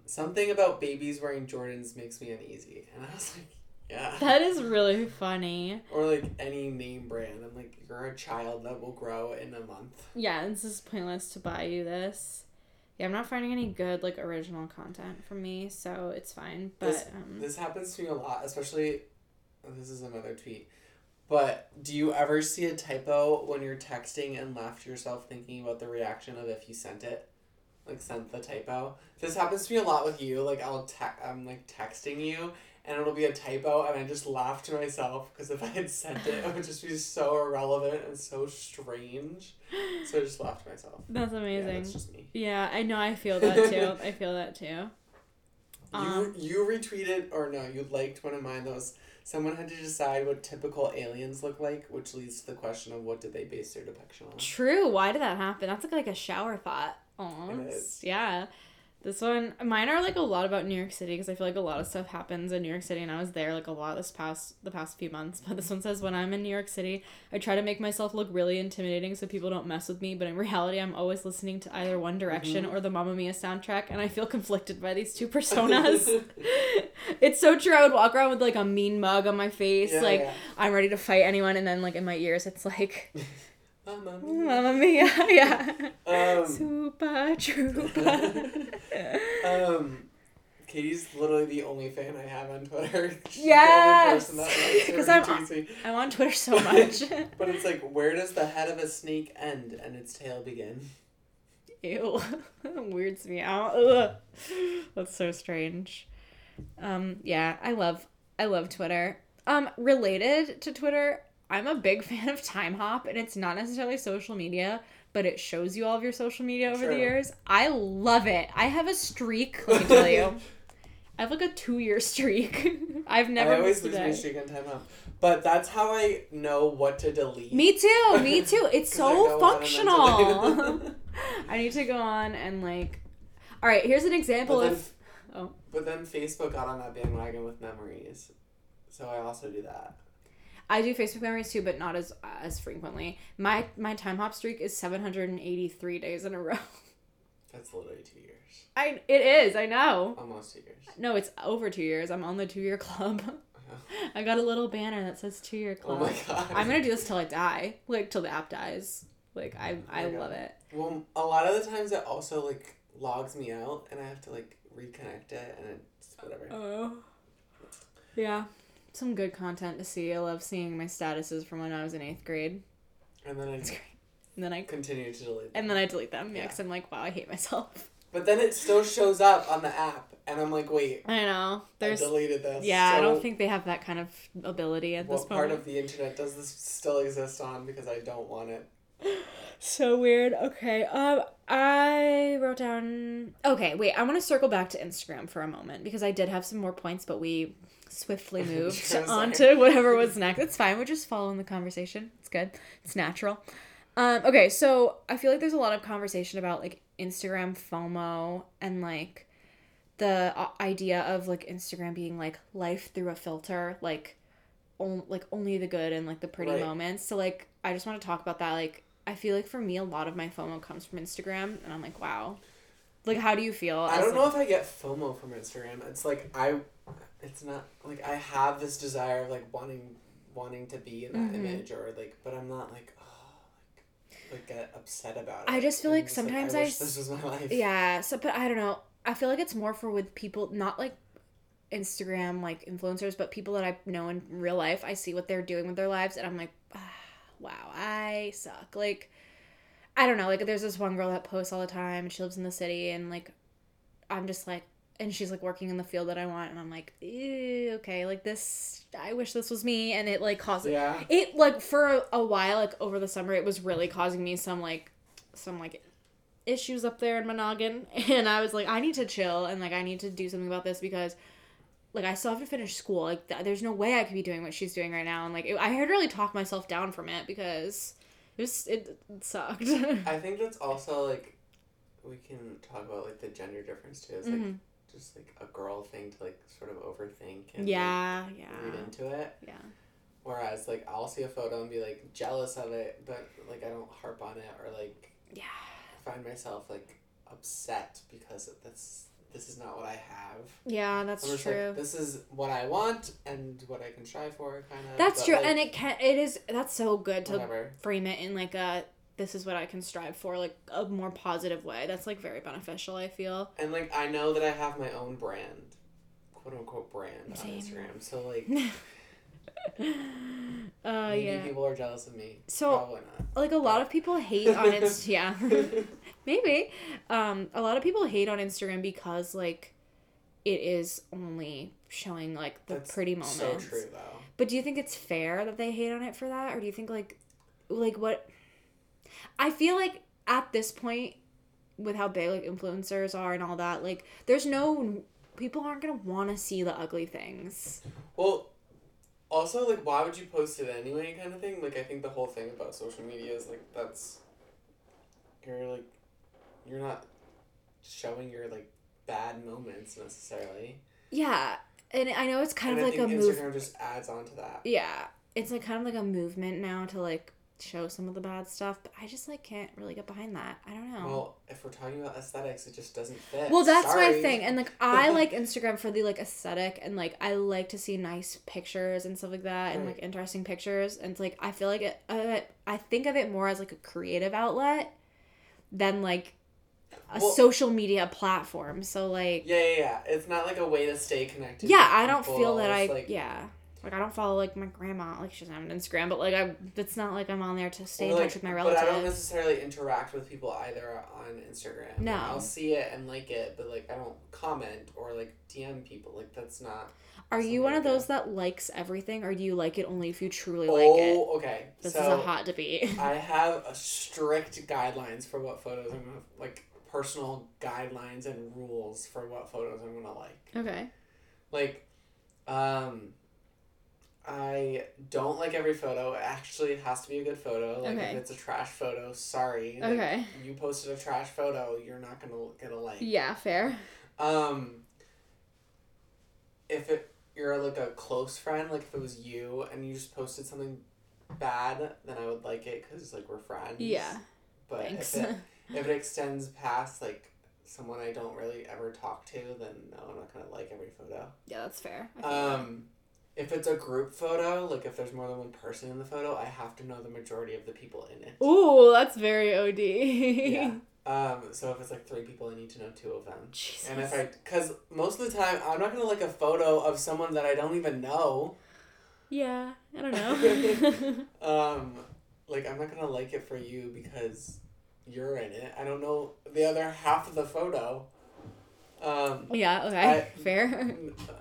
something about babies wearing Jordans makes me uneasy. And I was like, yeah. That is really funny. Or, like, any name brand. I'm like, you're a child that will grow in a month. Yeah, this is pointless to buy you this. Yeah, I'm not finding any good, like, original content from me, so it's fine, but... This happens to me a lot, especially... This is another tweet. But do you ever see a typo when you're texting and laugh to yourself thinking about the reaction of if you sent it? Like, sent the typo? This happens to me a lot with you. Like, I'm, like, texting you, and it'll be a typo, and I just laugh to myself, because if I had sent it, it would just be so irrelevant and so strange. So I just laugh to myself. That's amazing. Yeah, that's just me. Yeah, I know, I feel that too. I feel that too. You retweeted, or no, you liked one of mine that was, someone had to decide what typical aliens look like, which leads to the question of what did they base their depiction on. True, why did that happen? That's like a shower thought. Aww. It is. Yeah. This one, mine are, like, a lot about New York City, because I feel like a lot of stuff happens in New York City, and I was there, like, a lot the past few months, but this one says, when I'm in New York City, I try to make myself look really intimidating so people don't mess with me, but in reality, I'm always listening to either One Direction or the Mamma Mia soundtrack, and I feel conflicted by these two personas. It's so true. I would walk around with, like, a mean mug on my face, I'm ready to fight anyone, and then, like, in my ears, it's like... Mamma Mia, yeah. Super Troopa. Katie's literally the only fan I have on Twitter. Yes! Because I'm on Twitter so much. But it's like, where does the head of a snake end and its tail begin? Ew. That weirds me out. Ugh. That's so strange. Yeah, I love Twitter. Related to Twitter... I'm a big fan of TimeHop, and it's not necessarily social media, but it shows you all of your social media over the years. I love it. I have a streak, let me tell you. I have like a 2-year streak. I've never missed a day. I always lose my streak on TimeHop. But that's how I know what to delete. Me too. It's so functional. I need to go on and like... All right, here's an example of... Oh. But then Facebook got on that bandwagon with memories. So I also do that. I do Facebook memories too, but not as frequently. My TimeHop streak is 783 days in a row. That's literally 2 years. It is. I know. Almost 2 years. No, it's over 2 years. I'm on the 2 year club. I got a little banner that says 2 year club. Oh my god. I'm gonna do this till I die. Like till the app dies. Like I love it. Well, a lot of the times it also like logs me out, and I have to like reconnect it, and it's whatever. Oh. Yeah. Some good content to see. I love seeing my statuses from when I was in 8th grade. And then I continue to delete them. And then I delete them, yeah, because I'm like, wow, I hate myself. But then it still shows up on the app, and I'm like, wait. I know. I deleted this. Yeah, so I don't think they have that kind of ability at this point. What part of the internet does this still exist on, because I don't want it? So weird. Okay. I wrote down... Okay, wait. I want to circle back to Instagram for a moment, because I did have some more points, but we... swiftly moved on to whatever was next. It's fine. We're just following the conversation. It's good. It's natural. Okay, so I feel like there's a lot of conversation about, like, Instagram FOMO and, like, the idea of, like, Instagram being, like, life through a filter. Like, only the good and, like, the pretty moments. So, like, I just want to talk about that. Like, I feel like for me, a lot of my FOMO comes from Instagram. And I'm like, wow. Like, how do you feel? I don't know if I get FOMO from Instagram. It's, like, It's not, like, I have this desire of, like, wanting to be in that image, or, like, but I'm not, like, oh, like get upset about it. I just feel like sometimes I wish this was my life. Yeah, so, but I don't know. I feel like it's more for with people, not, like, Instagram, like, influencers, but people that I know in real life. I see what they're doing with their lives, and I'm like, ah, wow, I suck. Like, I don't know. Like, there's this one girl that posts all the time, and she lives in the city, and, like, I'm just, like, and she's, like, working in the field that I want. And I'm like, ew, okay, like, this, I wish this was me. And it, like, caused, yeah, it, like, for a while, like, over the summer, it was really causing me some issues up there in my noggin. And I was like, I need to chill. And, like, I need to do something about this because, like, I still have to finish school. Like, there's no way I could be doing what she's doing right now. And, like, I had really talked myself down from it because it sucked. I think that's also, like, we can talk about, like, the gender difference, too. It's, like, mm-hmm, just, like, a girl thing to, like, sort of overthink and, yeah, like, yeah, read into it. Yeah. Whereas, like, I'll see a photo and be, like, jealous of it, but, like, I don't harp on it or, like, yeah, find myself, like, upset because this is not what I have. Yeah, that's true. Like, this is what I want and what I can strive for, kind of. That's true, like, and that's so good to frame it in, like, a... this is what I can strive for, like, a more positive way. That's, like, very beneficial, I feel. And, like, I know that I have my own brand, quote-unquote brand, on Instagram. So, like, maybe people are jealous of me. So, probably not. Like, a lot of people hate on Instagram. Yeah. Maybe. A lot of people hate on Instagram because, like, it is only showing, like, the pretty moments. That's so true, though. But do you think it's fair that they hate on it for that? Or do you think, like, what... I feel like at this point, with how big, like, influencers are and all that, like, there's no... people aren't going to want to see the ugly things. Well, also, like, why would you post it anyway, kind of thing? Like, I think the whole thing about social media is, like, that's... you're, like... you're not showing your, like, bad moments, necessarily. Yeah. And I know it's kind of like a movement. Instagram just adds on to that. Yeah. It's, like, kind of like a movement now to, like... show some of the bad stuff, but I just, like, can't really get behind that. I don't know. Well, if we're talking about aesthetics, it just doesn't fit. Well, that's my thing. And, like, I like Instagram for the, like, aesthetic, and, like, I like to see nice pictures and stuff like that, right, and, like, interesting pictures. And it's, like, I feel like it, I think of it more as, like, a creative outlet than, like, social media platform. So, like... Yeah. It's not, like, a way to stay connected. Yeah, I don't feel that I... like, yeah. Like, I don't follow, like, my grandma. Like, she doesn't have an Instagram, but, like, it's not like I'm on there to stay in touch with my relatives. But I don't necessarily interact with people either on Instagram. No. Like, I'll see it and like it, but, like, I don't comment or, like, DM people. Like, that's not... Are you one of those that likes everything, or do you like it only if you truly like it? Oh, okay. This is a hot debate. I have a strict guidelines for what photos I'm going to... like, personal guidelines and rules for what photos I'm going to like. Okay. Like, I don't like every photo. It actually has to be a good photo. Like, okay, if it's a trash photo, sorry. Like, okay. You posted a trash photo, you're not going to get a like. Yeah, fair. if you're like a close friend, like if it was you and you just posted something bad, then I would like it because like we're friends. Yeah. But if it extends past like someone I don't really ever talk to, then no, I'm not gonna like every photo. Yeah, that's fair. If it's a group photo, like if there's more than one person in the photo, I have to know the majority of the people in it. Ooh, that's very OD. Yeah. So if it's like three people, I need to know two of them. Jesus. And because most of the time, I'm not going to like a photo of someone that I don't even know. Yeah, I don't know. Like I'm not going to like it for you because you're in it. I don't know the other half of the photo. Yeah, okay, fair.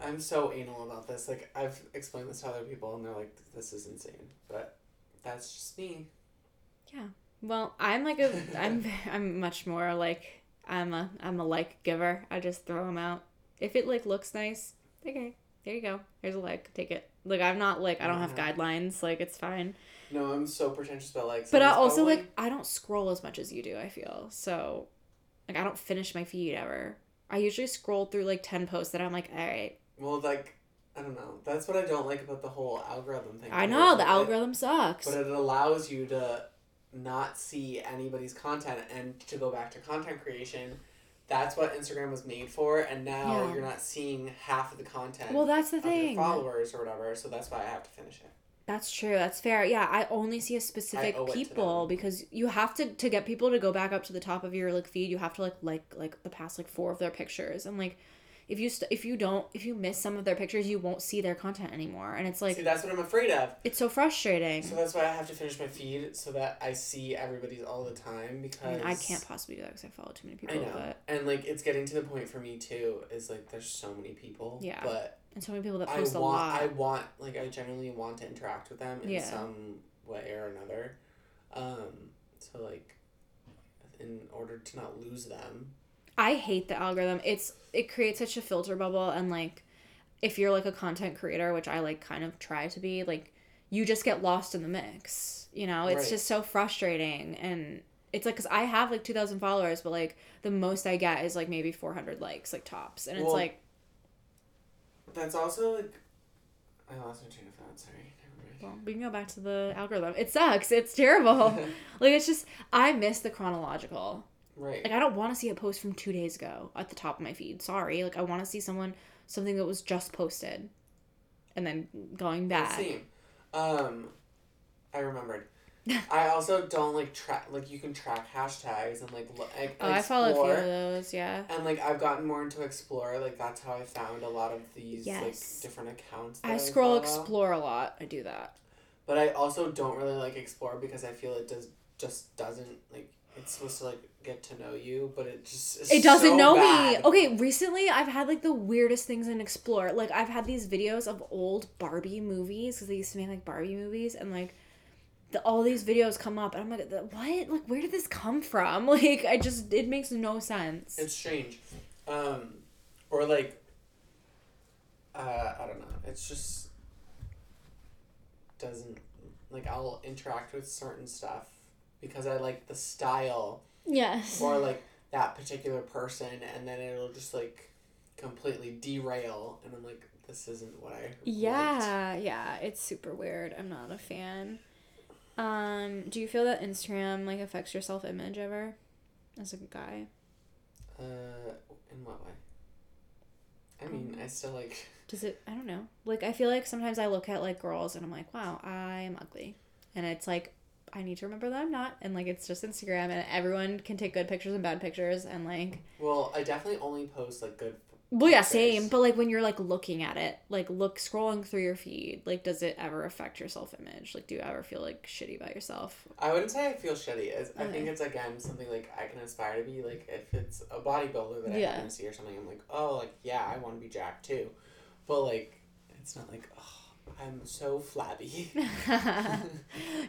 I'm so anal about this. Like, I've explained this to other people and they're like, this is insane. But that's just me. Yeah. Well, I'm much more like I'm a like giver. I just throw them out. If it like looks nice, okay, there you go. Here's a like, take it. Like I'm not like I don't have guidelines. Like it's fine. No, I'm so pretentious about likes. But I also like I don't scroll as much as you do. I feel so like I don't finish my feed ever. I usually scroll through like 10 posts that I'm like, all right. Well, like. I don't know. That's what I don't like about the whole algorithm thing. I know the algorithm sucks. But it allows you to not see anybody's content and to go back to content creation. That's what Instagram was made for, and now you're not seeing half of the content. Well, that's the thing. Your followers or whatever, so that's why I have to finish it. That's true. That's fair. Yeah, I only see a specific people because you have to get people to go back up to the top of your like feed. You have to like the past like four of their pictures, and like if you miss some of their pictures, you won't see their content anymore, and it's like see that's what I'm afraid of. It's so frustrating. So that's why I have to finish my feed so that I see everybody's all the time because I mean, I can't possibly do that because I follow too many people. I know, but... and like it's getting to the point for me too is like there's so many people. Yeah, but. And so many people that post a lot. I genuinely want to interact with them in some way or another. So, like, in order to not lose them. I hate the algorithm. It creates such a filter bubble. And, like, if you're, like, a content creator, which I, like, kind of try to be, like, you just get lost in the mix. You know? It's just so frustrating. And it's, like, because I have, like, 2,000 followers, but, like, the most I get is, like, maybe 400 likes, like, tops. And it's, like... That's also, like, I lost my train of thought, sorry. Well, we can go back to the algorithm. It sucks. It's terrible. Like, it's just, I miss the chronological. Right. Like, I don't want to see a post from 2 days ago at the top of my feed. Sorry. Like, I want to see something that was just posted. And then going back. Same. I remembered. I also don't, like, track, like, you can track hashtags and, like, I follow a few of those, yeah. And, like, I've gotten more into Explore. Like, that's how I found a lot of these, like, different accounts that I scroll Explore a lot. I do that. But I also don't really like Explore because I feel it doesn't, like, it's supposed to, like, get to know you, but it just is it doesn't so know bad. Me. Okay, recently I've had, like, the weirdest things in Explore. Like, I've had these videos of old Barbie movies because they used to make, like, Barbie movies and, like... all these videos come up, and I'm like, what? Like, where did this come from? Like, it makes no sense. It's strange. Or, like, I don't know. It's just doesn't, like, I'll interact with certain stuff because I like the style. Yes. Or, like, that particular person, and then it'll just, like, completely derail, and I'm like, this isn't what I liked. Yeah, it's super weird. I'm not a fan. Do you feel that Instagram, like, affects your self-image ever as a guy? In what way? I mean, I still, like... Does it... I don't know. Like, I feel like sometimes I look at, like, girls and I'm like, wow, I am ugly. And it's like, I need to remember that I'm not. And, like, it's just Instagram and everyone can take good pictures and bad pictures and, like... Well, I definitely only post, like, good well, yeah, pictures. Same. But, like, when you're, like, looking at it, like, scrolling through your feed, like, does it ever affect your self-image? Like, do you ever feel, like, shitty about yourself? I wouldn't say I feel shitty. I think it's, again, something, like, I can aspire to be. Like, if it's a bodybuilder that I can see or something, I'm like, oh, like, yeah, I want to be jacked, too. But, like, it's not like, oh, I'm so flabby.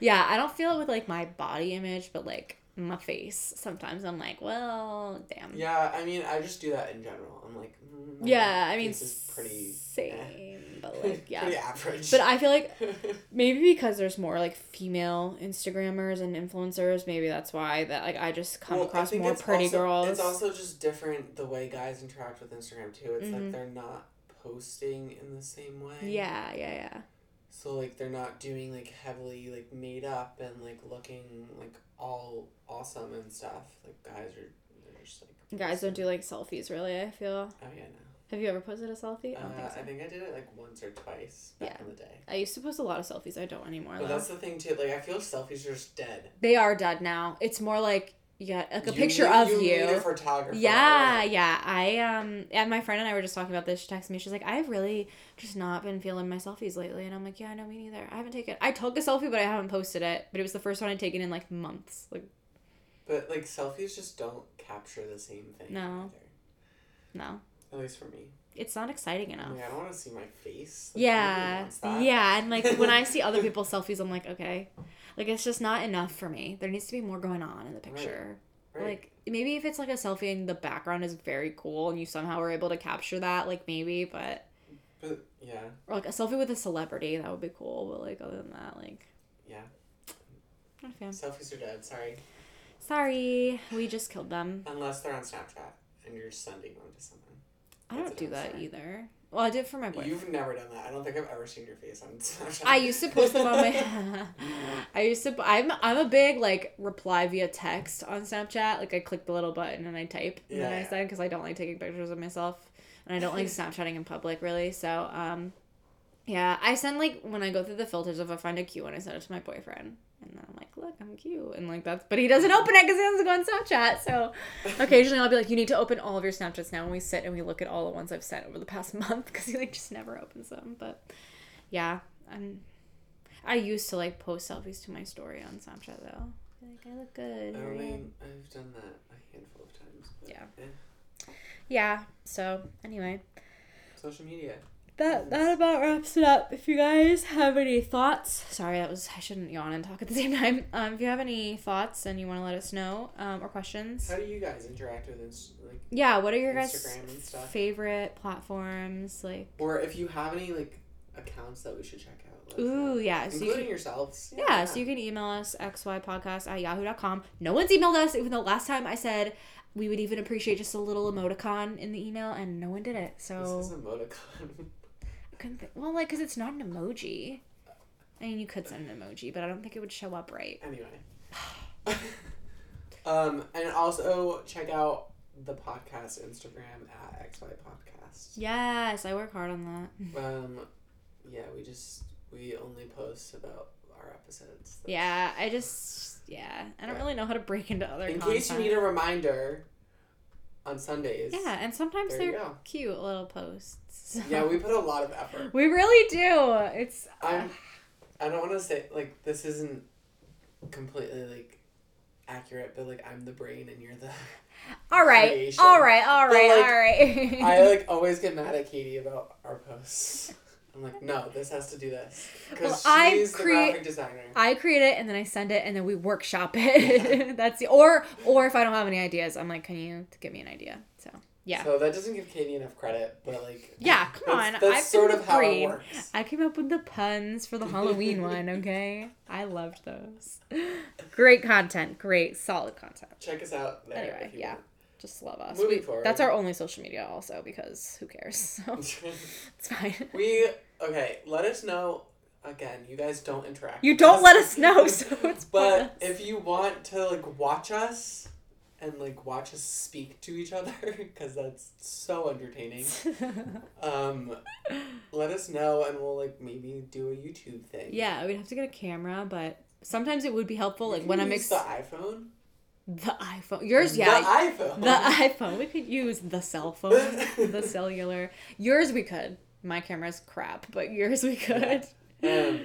Yeah, I don't feel it with, like, my body image, but, like, my face. Sometimes I'm like, well, damn. Yeah, I mean, I just do that in general. I'm like, yeah, I mean, this is pretty same, but like, yeah, pretty average. But I feel like maybe because there's more like female Instagrammers and influencers, maybe that's why that like I just come across more pretty girls. It's also just different the way guys interact with Instagram too. It's like they're not posting in the same way. Yeah. So, like, they're not doing, like, heavily, like, made up and, like, looking, like, all awesome and stuff. Like, they're just, like... Guys don't do, like, selfies, really, I feel. Oh, yeah, no. Have you ever posted a selfie? I don't think so. I think I did it, like, once or twice back in the day. I used to post a lot of selfies. I don't anymore. But that's the thing, too. Like, I feel selfies are just dead. They are dead now. It's more like... Yeah, like a picture of you. You need a photographer. Yeah. And my friend and I were just talking about this. She texted me. She's like, I've really just not been feeling my selfies lately. And I'm like, yeah, I know, me neither. I haven't taken... I took a selfie, but I haven't posted it. But it was the first one I'd taken in, like, months. Like, but, like, selfies just don't capture the same thing. No. Either. No. At least for me. It's not exciting enough. Yeah, I don't want to see my face. Like, yeah, and, like, when I see other people's selfies, I'm like, okay... Like, it's just not enough for me. There needs to be more going on in the picture. Right. Like, maybe if it's, like, a selfie and the background is very cool and you somehow were able to capture that, like, maybe, but... But, yeah. Or, like, a selfie with a celebrity, that would be cool, but, like, other than that, like... Yeah. Not a fan. Selfies are dead, sorry. We just killed them. Unless they're on Snapchat and you're sending them to someone. I don't do that either. Well, I did for my boyfriend. You've never done that. I don't think I've ever seen your face on Snapchat. I used to post them on my... I'm a big, like, reply via text on Snapchat. Like, I click the little button and I type. And then I send, because I don't like taking pictures of myself. And I don't like Snapchatting in public, really. So, yeah. I send, like, when I go through the filters, if I find a cute one, I send it to my boyfriend. And then I'm like, look, I'm cute. And, like, that's... But he doesn't open it because he doesn't go on Snapchat. So, occasionally I'll be like, you need to open all of your Snapchats now. And we sit and we look at all the ones I've sent over the past month. Because he, like, just never opens them. But, yeah. I used to, like, post selfies to my story on Snapchat, though. Like, I look good. I mean, I've done that a handful of times. But yeah. So, anyway. Social media. That about wraps it up. If you guys have any thoughts... Sorry, I shouldn't yawn and talk at the same time. If you have any thoughts and you want to let us know, or questions... How do you guys interact with Instagram? Yeah, what are your Instagram guys' favorite platforms? Like, or if you have any, like, accounts that we should check out. Ooh, yeah. So including yourselves. Yeah, so you can email us, xypodcast@yahoo.com. No one's emailed us, even though last time I said we would even appreciate just a little emoticon in the email, and no one did it, so... This is emoticon. Well, like, because it's not an emoji. I mean, you could send an emoji, but I don't think it would show up right. Anyway. And also, check out the podcast Instagram at xypodcast. Yes, I work hard on that. Yeah, we only post about our episodes. Yeah, I don't really know how to break into other content. In case you need a reminder... On Sundays. Yeah, and sometimes they're cute little posts. So. Yeah, we put a lot of effort. We really do. It's... I don't want to say, like, this isn't completely, like, accurate, but, like, I'm the brain and you're the... All right. I, like, always get mad at Katie about our posts. I'm like, no, this has to do this. Because she's the graphic designer. I create it, and then I send it, and then we workshop it. Yeah. Or if I don't have any ideas, I'm like, can you give me an idea? So, yeah. So that doesn't give Katie enough credit, but, like... Yeah, come on. That's sort of how it works. I came up with the puns for the Halloween one, okay? I loved those. Great content. Great, solid content. Check us out there. Anyway, if you want. Just love us. Moving forward. That's our only social media also, because who cares? So it's fine. Let us know. Again, you guys don't interact. You don't let us know, so it's But pointless. If you want to, like, watch us and, like, watch us speak to each other, because that's so entertaining, let us know and we'll, like, maybe do a YouTube thing. Yeah, we'd have to get a camera, but sometimes it would be helpful, like, when I'm the iPhone? The iPhone. Yours, yeah. The iPhone. We could use the cell phone. The cellular. Yours we could. My camera's crap, but yours we could. Yeah.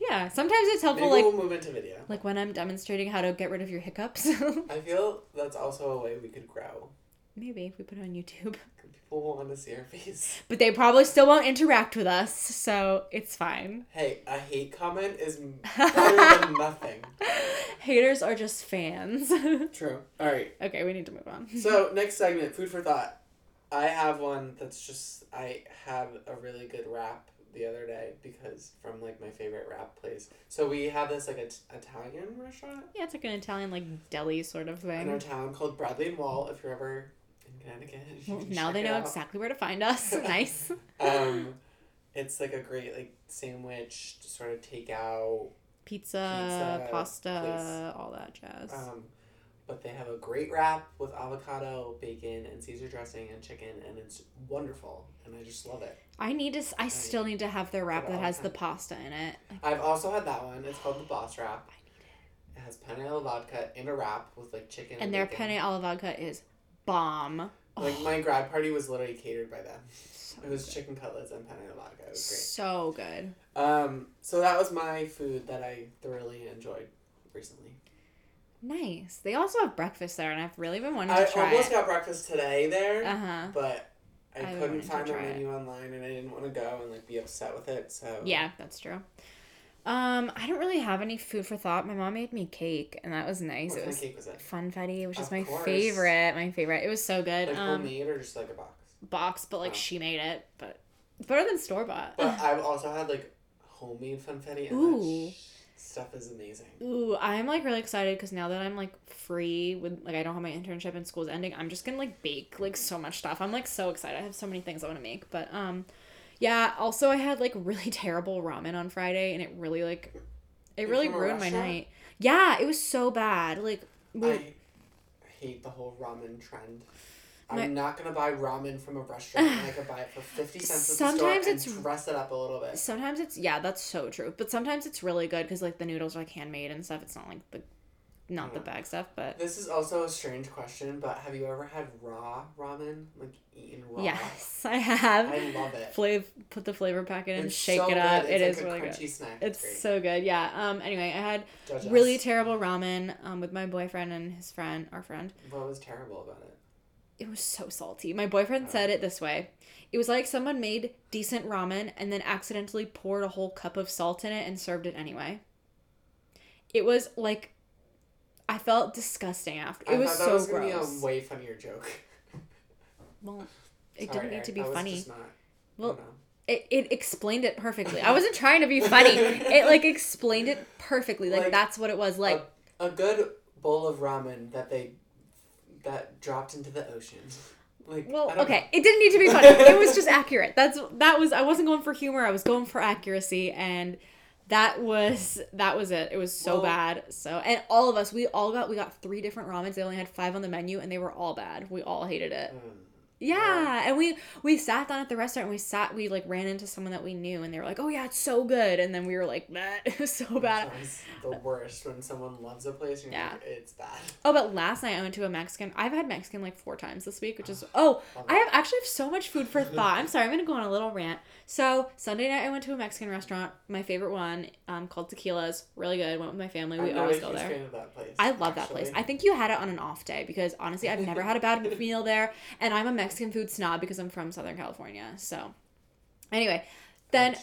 Yeah. Sometimes it's helpful, maybe like... we'll move into video. Like when I'm demonstrating how to get rid of your hiccups. I feel that's also a way we could grow. Maybe if we put it on YouTube. People will want to see our face. But they probably still won't interact with us, so it's fine. Hey, a hate comment is better than nothing. Haters are just fans. True. All right. Okay, we need to move on. So, next segment, food for thought. I have one that's just... I had a really good rap the other day because from, like, my favorite rap place. So, we have this, like, Italian restaurant? Yeah, it's like an Italian, like, deli sort of thing. In our town called Bradley and Wall, if you're ever... Connecticut. Now they know exactly where to find us. Nice. It's like a great like sandwich, sort of takeout. Pizza, pasta, place. All that jazz. But they have a great wrap with avocado, bacon, and Caesar dressing and chicken, and it's wonderful. And I just love it. I still need to have their wrap that has the pasta in it. Like, I've also had that one. It's called the Boss Wrap. I need it. It has penne alla vodka in a wrap with like chicken and their bacon. Penne alla vodka is bomb. Like my grad party was literally catered by them. So it was good. Chicken cutlets and penne alla vodka. It was great. So good. So that was my food that I thoroughly enjoyed recently. Nice. They also have breakfast there, and I've really been wanting to try it. I almost got breakfast today there, but I couldn't find the menu online, and I didn't want to go and like be upset with it. So yeah, that's true. I don't really have any food for thought. My mom made me cake, and that was nice. What kind of cake was it? Funfetti, which is my favorite. My favorite. It was so good. Like homemade or just like a box? Box, but like she made it, but it's better than store bought. But I've also had like homemade funfetti. And ooh. Stuff is amazing. Ooh, I'm like really excited because now that I'm like free with like I don't have my internship and school's ending, I'm just gonna like bake like so much stuff. I'm like so excited. I have so many things I want to make, but yeah. Also, I had like really terrible ramen on Friday, and it really ruined my night. Yeah, it was so bad. Like I hate the whole ramen trend. I'm not going to buy ramen from a restaurant. I could buy it for 50 cents at the store and dress it up a little bit. Sometimes it's... Yeah, that's so true. But sometimes it's really good because, like, the noodles are, like, handmade and stuff. It's not, like, the bag stuff, but... This is also a strange question, but have you ever had raw ramen? Like, eaten raw? Yes, I have. I love it. Put the flavor packet in, shake it up. It's like really good. It's a crunchy snack. It's so good, yeah. Anyway, I had really terrible ramen with my boyfriend and his friend, our friend. What was terrible about it? It was so salty. My boyfriend said it this way. It was like someone made decent ramen and then accidentally poured a whole cup of salt in it and served it anyway. It was like, I felt disgusting after. It was so gross. I thought that was going to be a way funnier joke. Well, it didn't need to be funny. Just not, well, it explained it perfectly. I wasn't trying to be funny. It like explained it perfectly. Like that's what it was like. A good bowl of ramen that dropped into the ocean. Like, well, okay. It didn't need to be funny. It was just accurate. I wasn't going for humor. I was going for accuracy, and that was it. It was so bad. So, and all of us, we got 3 different ramens. They only had 5 on the menu, and they were all bad. We all hated it. Yeah, and we sat down at the restaurant, and we like ran into someone that we knew, and they were like, "Oh yeah, it's so good," and then we were like, "That it was so bad." It's the worst when someone loves a place and you're like, "It's bad." Oh, but last night I went to a Mexican. I've had Mexican like 4 times this week, which is I have so much food for thought. I'm sorry, I'm gonna go on a little rant. So Sunday night I went to a Mexican restaurant, my favorite one, called Tequila's, really good. Went with my family. We always go there. That place, I love that place. I think you had it on an off day because honestly, I've never had a bad meal there, and I'm a Mexican food snob because I'm from Southern California. So anyway, then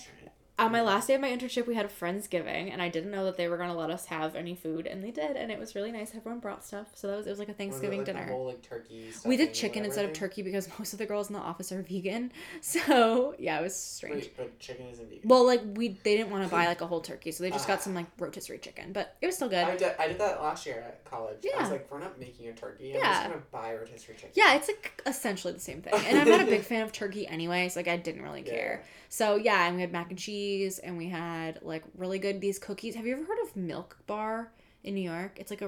on my last day of my internship, we had a Friendsgiving, and I didn't know that they were going to let us have any food, and they did, and it was really nice. Everyone brought stuff, so that was like a Thanksgiving dinner. The whole, like, turkey we did chicken instead of turkey because most of the girls in the office are vegan, so yeah, it was strange. Wait, but chicken isn't vegan. Well, like they didn't want to buy like a whole turkey, so they just got some like rotisserie chicken, but it was still good. I did that last year at college. Yeah. I was like, we're not making a turkey. I'm just gonna buy rotisserie chicken. Yeah, it's like essentially the same thing, and I'm not a big fan of turkey anyway, so like I didn't really care. So yeah, and we had mac and cheese. And we had like really good these cookies. Have you ever heard of Milk Bar in New York? It's like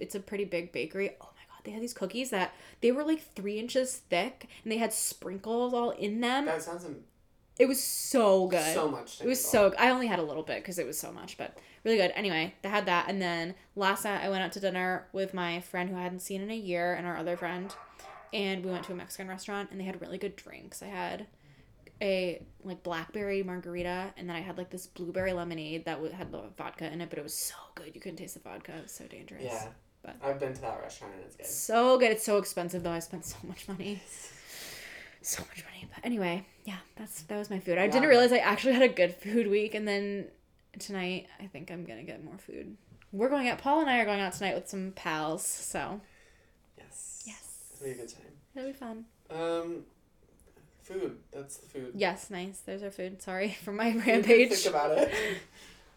it's a pretty big bakery. Oh my god, they had these cookies that they were like 3 inches thick and they had sprinkles all in them. That sounds amazing. It was so good. So much. It was so good. I only had a little bit because it was so much, but really good. Anyway, I had that, and then last night I went out to dinner with my friend who I hadn't seen in a year and our other friend, and we went to a Mexican restaurant and they had really good drinks. I had a like blackberry margarita, and then I had like this blueberry lemonade that had vodka in it, but it was so good you couldn't taste the vodka. It was so dangerous. Yeah, but I've been to that restaurant and it's good. So good. It's so expensive though. I spent so much money. But anyway, yeah, that was my food. I didn't realize I actually had a good food week, and then tonight I think I'm gonna get more food. We're going out. Paul and I are going out tonight with some pals. So yes, it'll be a good time. It'll be fun. Food. That's the food. Yes, nice. There's our food. Sorry for my rampage. Think about it.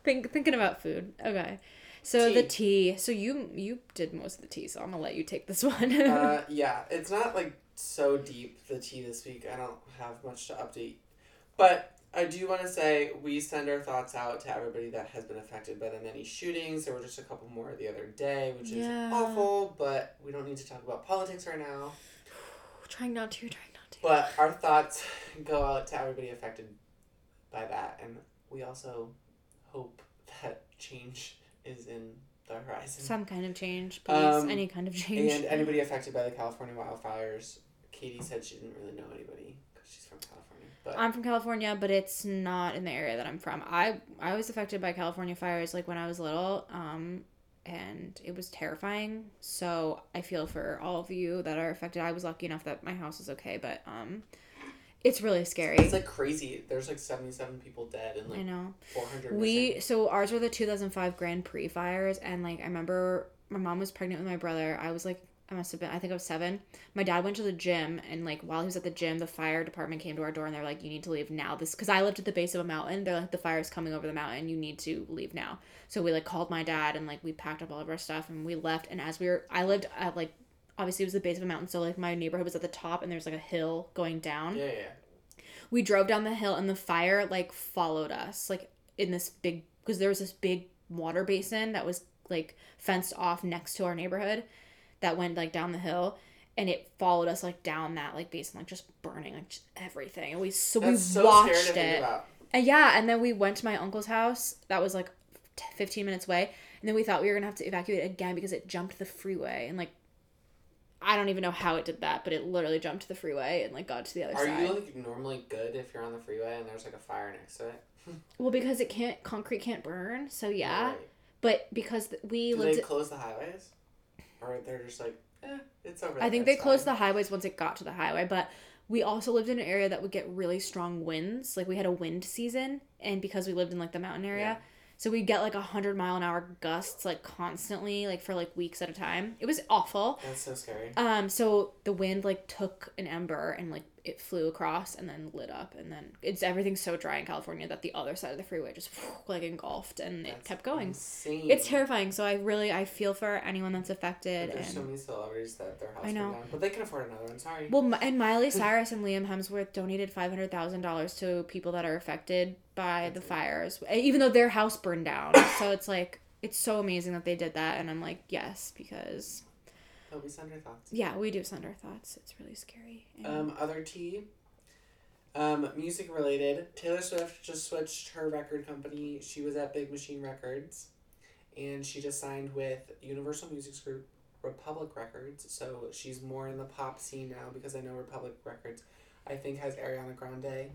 Thinking about food. Okay. So tea. The tea. So you did most of the tea, so I'm gonna let you take this one. Yeah, it's not like so deep, the tea this week. I don't have much to update, but I do want to say we send our thoughts out to everybody that has been affected by the many shootings. There were just a couple more the other day, which is awful, but we don't need to talk about politics right now. Trying not to. But our thoughts go out to everybody affected by that, and we also hope that change is in the horizon. Some kind of change, please. Any kind of change. And anybody affected by the California wildfires, Katie said she didn't really know anybody because she's from California. But I'm from California, but it's not in the area that I'm from. I was affected by California fires like when I was little, and it was terrifying. So I feel for all of you that are affected. I was lucky enough that my house was okay, but it's really scary. It's like crazy. There's like 77 people dead and like I know. 400 missing. So ours were the 2005 Grand Prix fires, and like I remember my mom was pregnant with my brother. I was like, I think I was 7. My dad went to the gym, and like while he was at the gym, the fire department came to our door and they're like, you need to leave now. This, because I lived at the base of a mountain. They're like, the fire's coming over the mountain. You need to leave now. So we like called my dad, and like we packed up all of our stuff and we left. And as we were, I lived at like, obviously it was the base of a mountain, so like my neighborhood was at the top and there's like a hill going down. Yeah. We drove down the hill and the fire like followed us, like in this big, because there was this big water basin that was like fenced off next to our neighborhood that went like down the hill, and it followed us like down that like basin, like just burning like just everything. And we watched it. Think about. And yeah, and then we went to my uncle's house that was like 15 minutes away, and then we thought we were gonna have to evacuate again because it jumped the freeway, and like I don't even know how it did that, but it literally jumped the freeway and like got to the other side. Are you like normally good if you're on the freeway and there's like a fire next to it? Well, because concrete can't burn, so yeah. Right. But because we lived. Did they close the highways? Or they're just like, it's over there. I think they closed the highways once it got to the highway, but we also lived in an area that would get really strong winds. Like, we had a wind season, and because we lived in, like, the mountain area, so we'd get, like, 100-mile-an-hour gusts, like, constantly, like, for, like, weeks at a time. It was awful. That's so scary. So the wind, like, took an ember and, like, it flew across and then lit up, and then everything's so dry in California that the other side of the freeway just like engulfed, and it kept going. Insane. It's terrifying. So I feel for anyone that's affected. There's so many celebrities that their house burned down, but they can afford another one. Sorry. Well, and Miley Cyrus and Liam Hemsworth donated $500,000 to people that are affected by the fires, even though their house burned down. So it's like it's so amazing that they did that, and I'm like yes, because. But we send our thoughts. Yeah, we do send our thoughts. It's really scary. Other tea. Music related. Taylor Swift just switched her record company. She was at Big Machine Records, and she just signed with Universal Music's group, Republic Records. So she's more in the pop scene now, because I know Republic Records, I think, has Ariana Grande.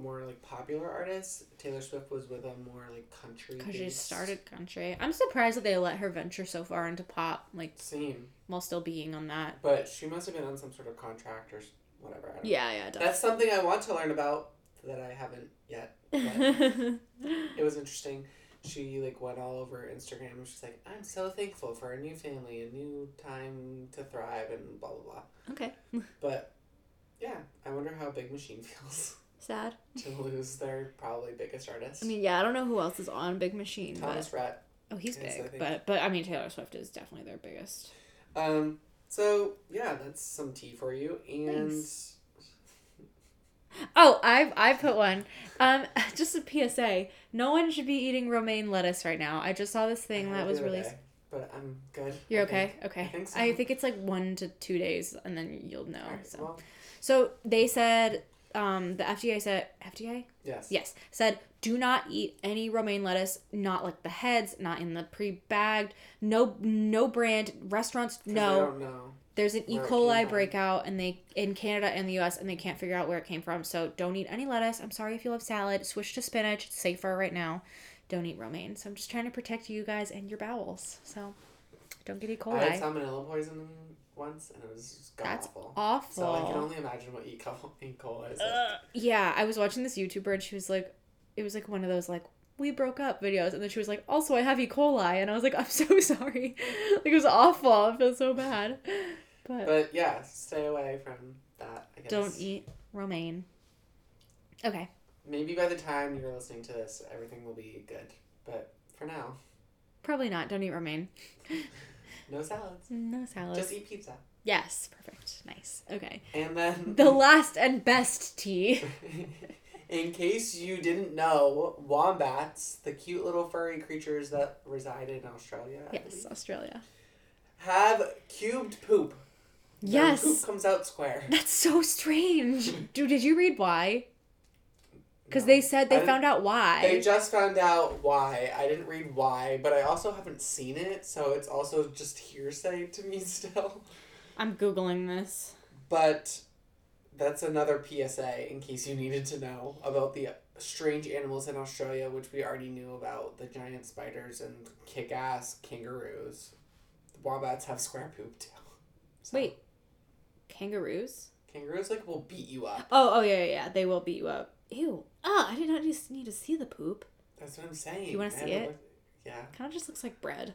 More like popular artists. Taylor Swift was with a more like country. Because she started country. I'm surprised that they let her venture so far into pop, like same, while still being on that. But she must have been on some sort of contract or whatever. I don't know. Yeah, definitely. That's something I want to learn about that I haven't yet. It was interesting. She like went all over Instagram and she's like, I'm so thankful for a new family, a new time to thrive, and blah blah blah. Okay. But yeah, I wonder how Big Machine feels. Sad. To lose their probably biggest artist. I mean, yeah, I don't know who else is on Big Machine. Thomas Rhett. Oh, he's big. But I mean, Taylor Swift is definitely their biggest. So, yeah, that's some tea for you. And thanks. Oh, I've put one. Just a PSA. No one should be eating romaine lettuce right now. I just saw this thing that was released. But I'm good. You're okay? Okay. I think so. I think it's like 1 to 2 days, and then you'll know. Right, so. Well. So, they said... the FDA said... FDA? Yes. Yes. Said, do not eat any romaine lettuce, not like the heads, not in the pre-bagged, no brand, restaurants, no. I don't know. There's an E. coli breakout in Canada and the U.S., and they can't figure out where it came from, so don't eat any lettuce. I'm sorry if you love salad. Switch to spinach. It's safer right now. Don't eat romaine. So I'm just trying to protect you guys and your bowels, so don't get E. coli. I had salmonella poisoning once, and it was just god-awful. That's awful. So I can only imagine what E. coli is like. Yeah, I was watching this YouTuber, and she was like, it was like one of those like, we broke up videos, and then she was like, also I have E. coli, and I was like, I'm so sorry. Like, it was awful. I feel so bad. But yeah, stay away from that, I guess. Don't eat romaine. Okay. Maybe by the time you're listening to this, everything will be good, but For now. Probably not. Don't eat romaine. No salads. No salads. Just eat pizza. Yes. Perfect. Nice. Okay. And then... the last and best tea. In case you didn't know, wombats, the cute little furry creatures that reside in Australia. Yes, Australia. Have cubed poop. Yes. Their poop comes out square. That's so strange. Dude, did you read why? Because no. They said they found out why. They just found out why. I didn't read why, but I also haven't seen it, so it's also just hearsay to me still. I'm Googling this. But that's another PSA in case you needed to know about the strange animals in Australia, which we already knew about, the giant spiders and kick-ass kangaroos. The wombats have square poop, too. So. Wait. Kangaroos? Kangaroos, like, will beat you up. Oh, yeah. They will beat you up. Ew. Oh, I did not just need to see the poop. That's what I'm saying. You want to see it? Look, yeah. Kind of just looks like bread.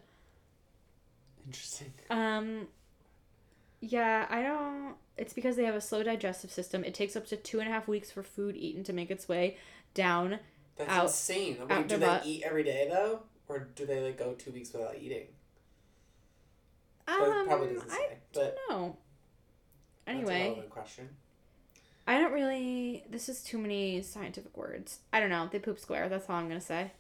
Interesting. Yeah, I don't... It's because they have a slow digestive system. It takes up to 2.5 weeks for food eaten to make its way down. That's out, insane. Wait, out do they butt. Eat every day, though? Or do they, like, go 2 weeks without eating? That probably doesn't say. I don't know. Anyway. That's a relevant question. I don't really... This is too many scientific words. I don't know. They poop square. That's all I'm going to say.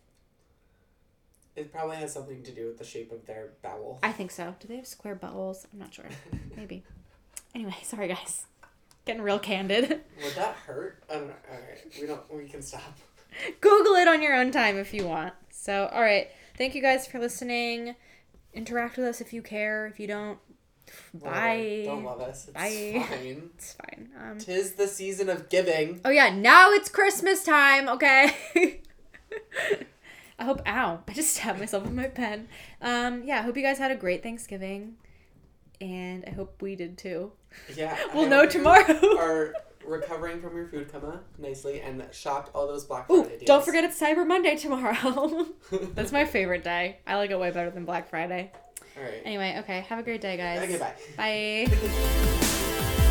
It probably has something to do with the shape of their bowel. I think so. Do they have square bowels? I'm not sure. Maybe. Anyway, sorry guys. Getting real candid. Would that hurt? I don't know. All right. We can stop. Google it on your own time if you want. So, all right. Thank you guys for listening. Interact with us if you care. If you don't, bye. Don't love us. It's bye. Fine. It's fine. 'Tis the season of giving. Oh yeah, now it's Christmas time, okay? I hope, ow, I just stabbed myself with my pen. Yeah, I hope you guys had a great Thanksgiving. And I hope we did too. Yeah. We'll know tomorrow. Are recovering from your food coma nicely and shopped all those Black Friday deals. Don't forget it's Cyber Monday tomorrow. That's my favorite day. I like it way better than Black Friday. All right. Anyway, okay. Have a great day, guys. Okay, bye. Bye.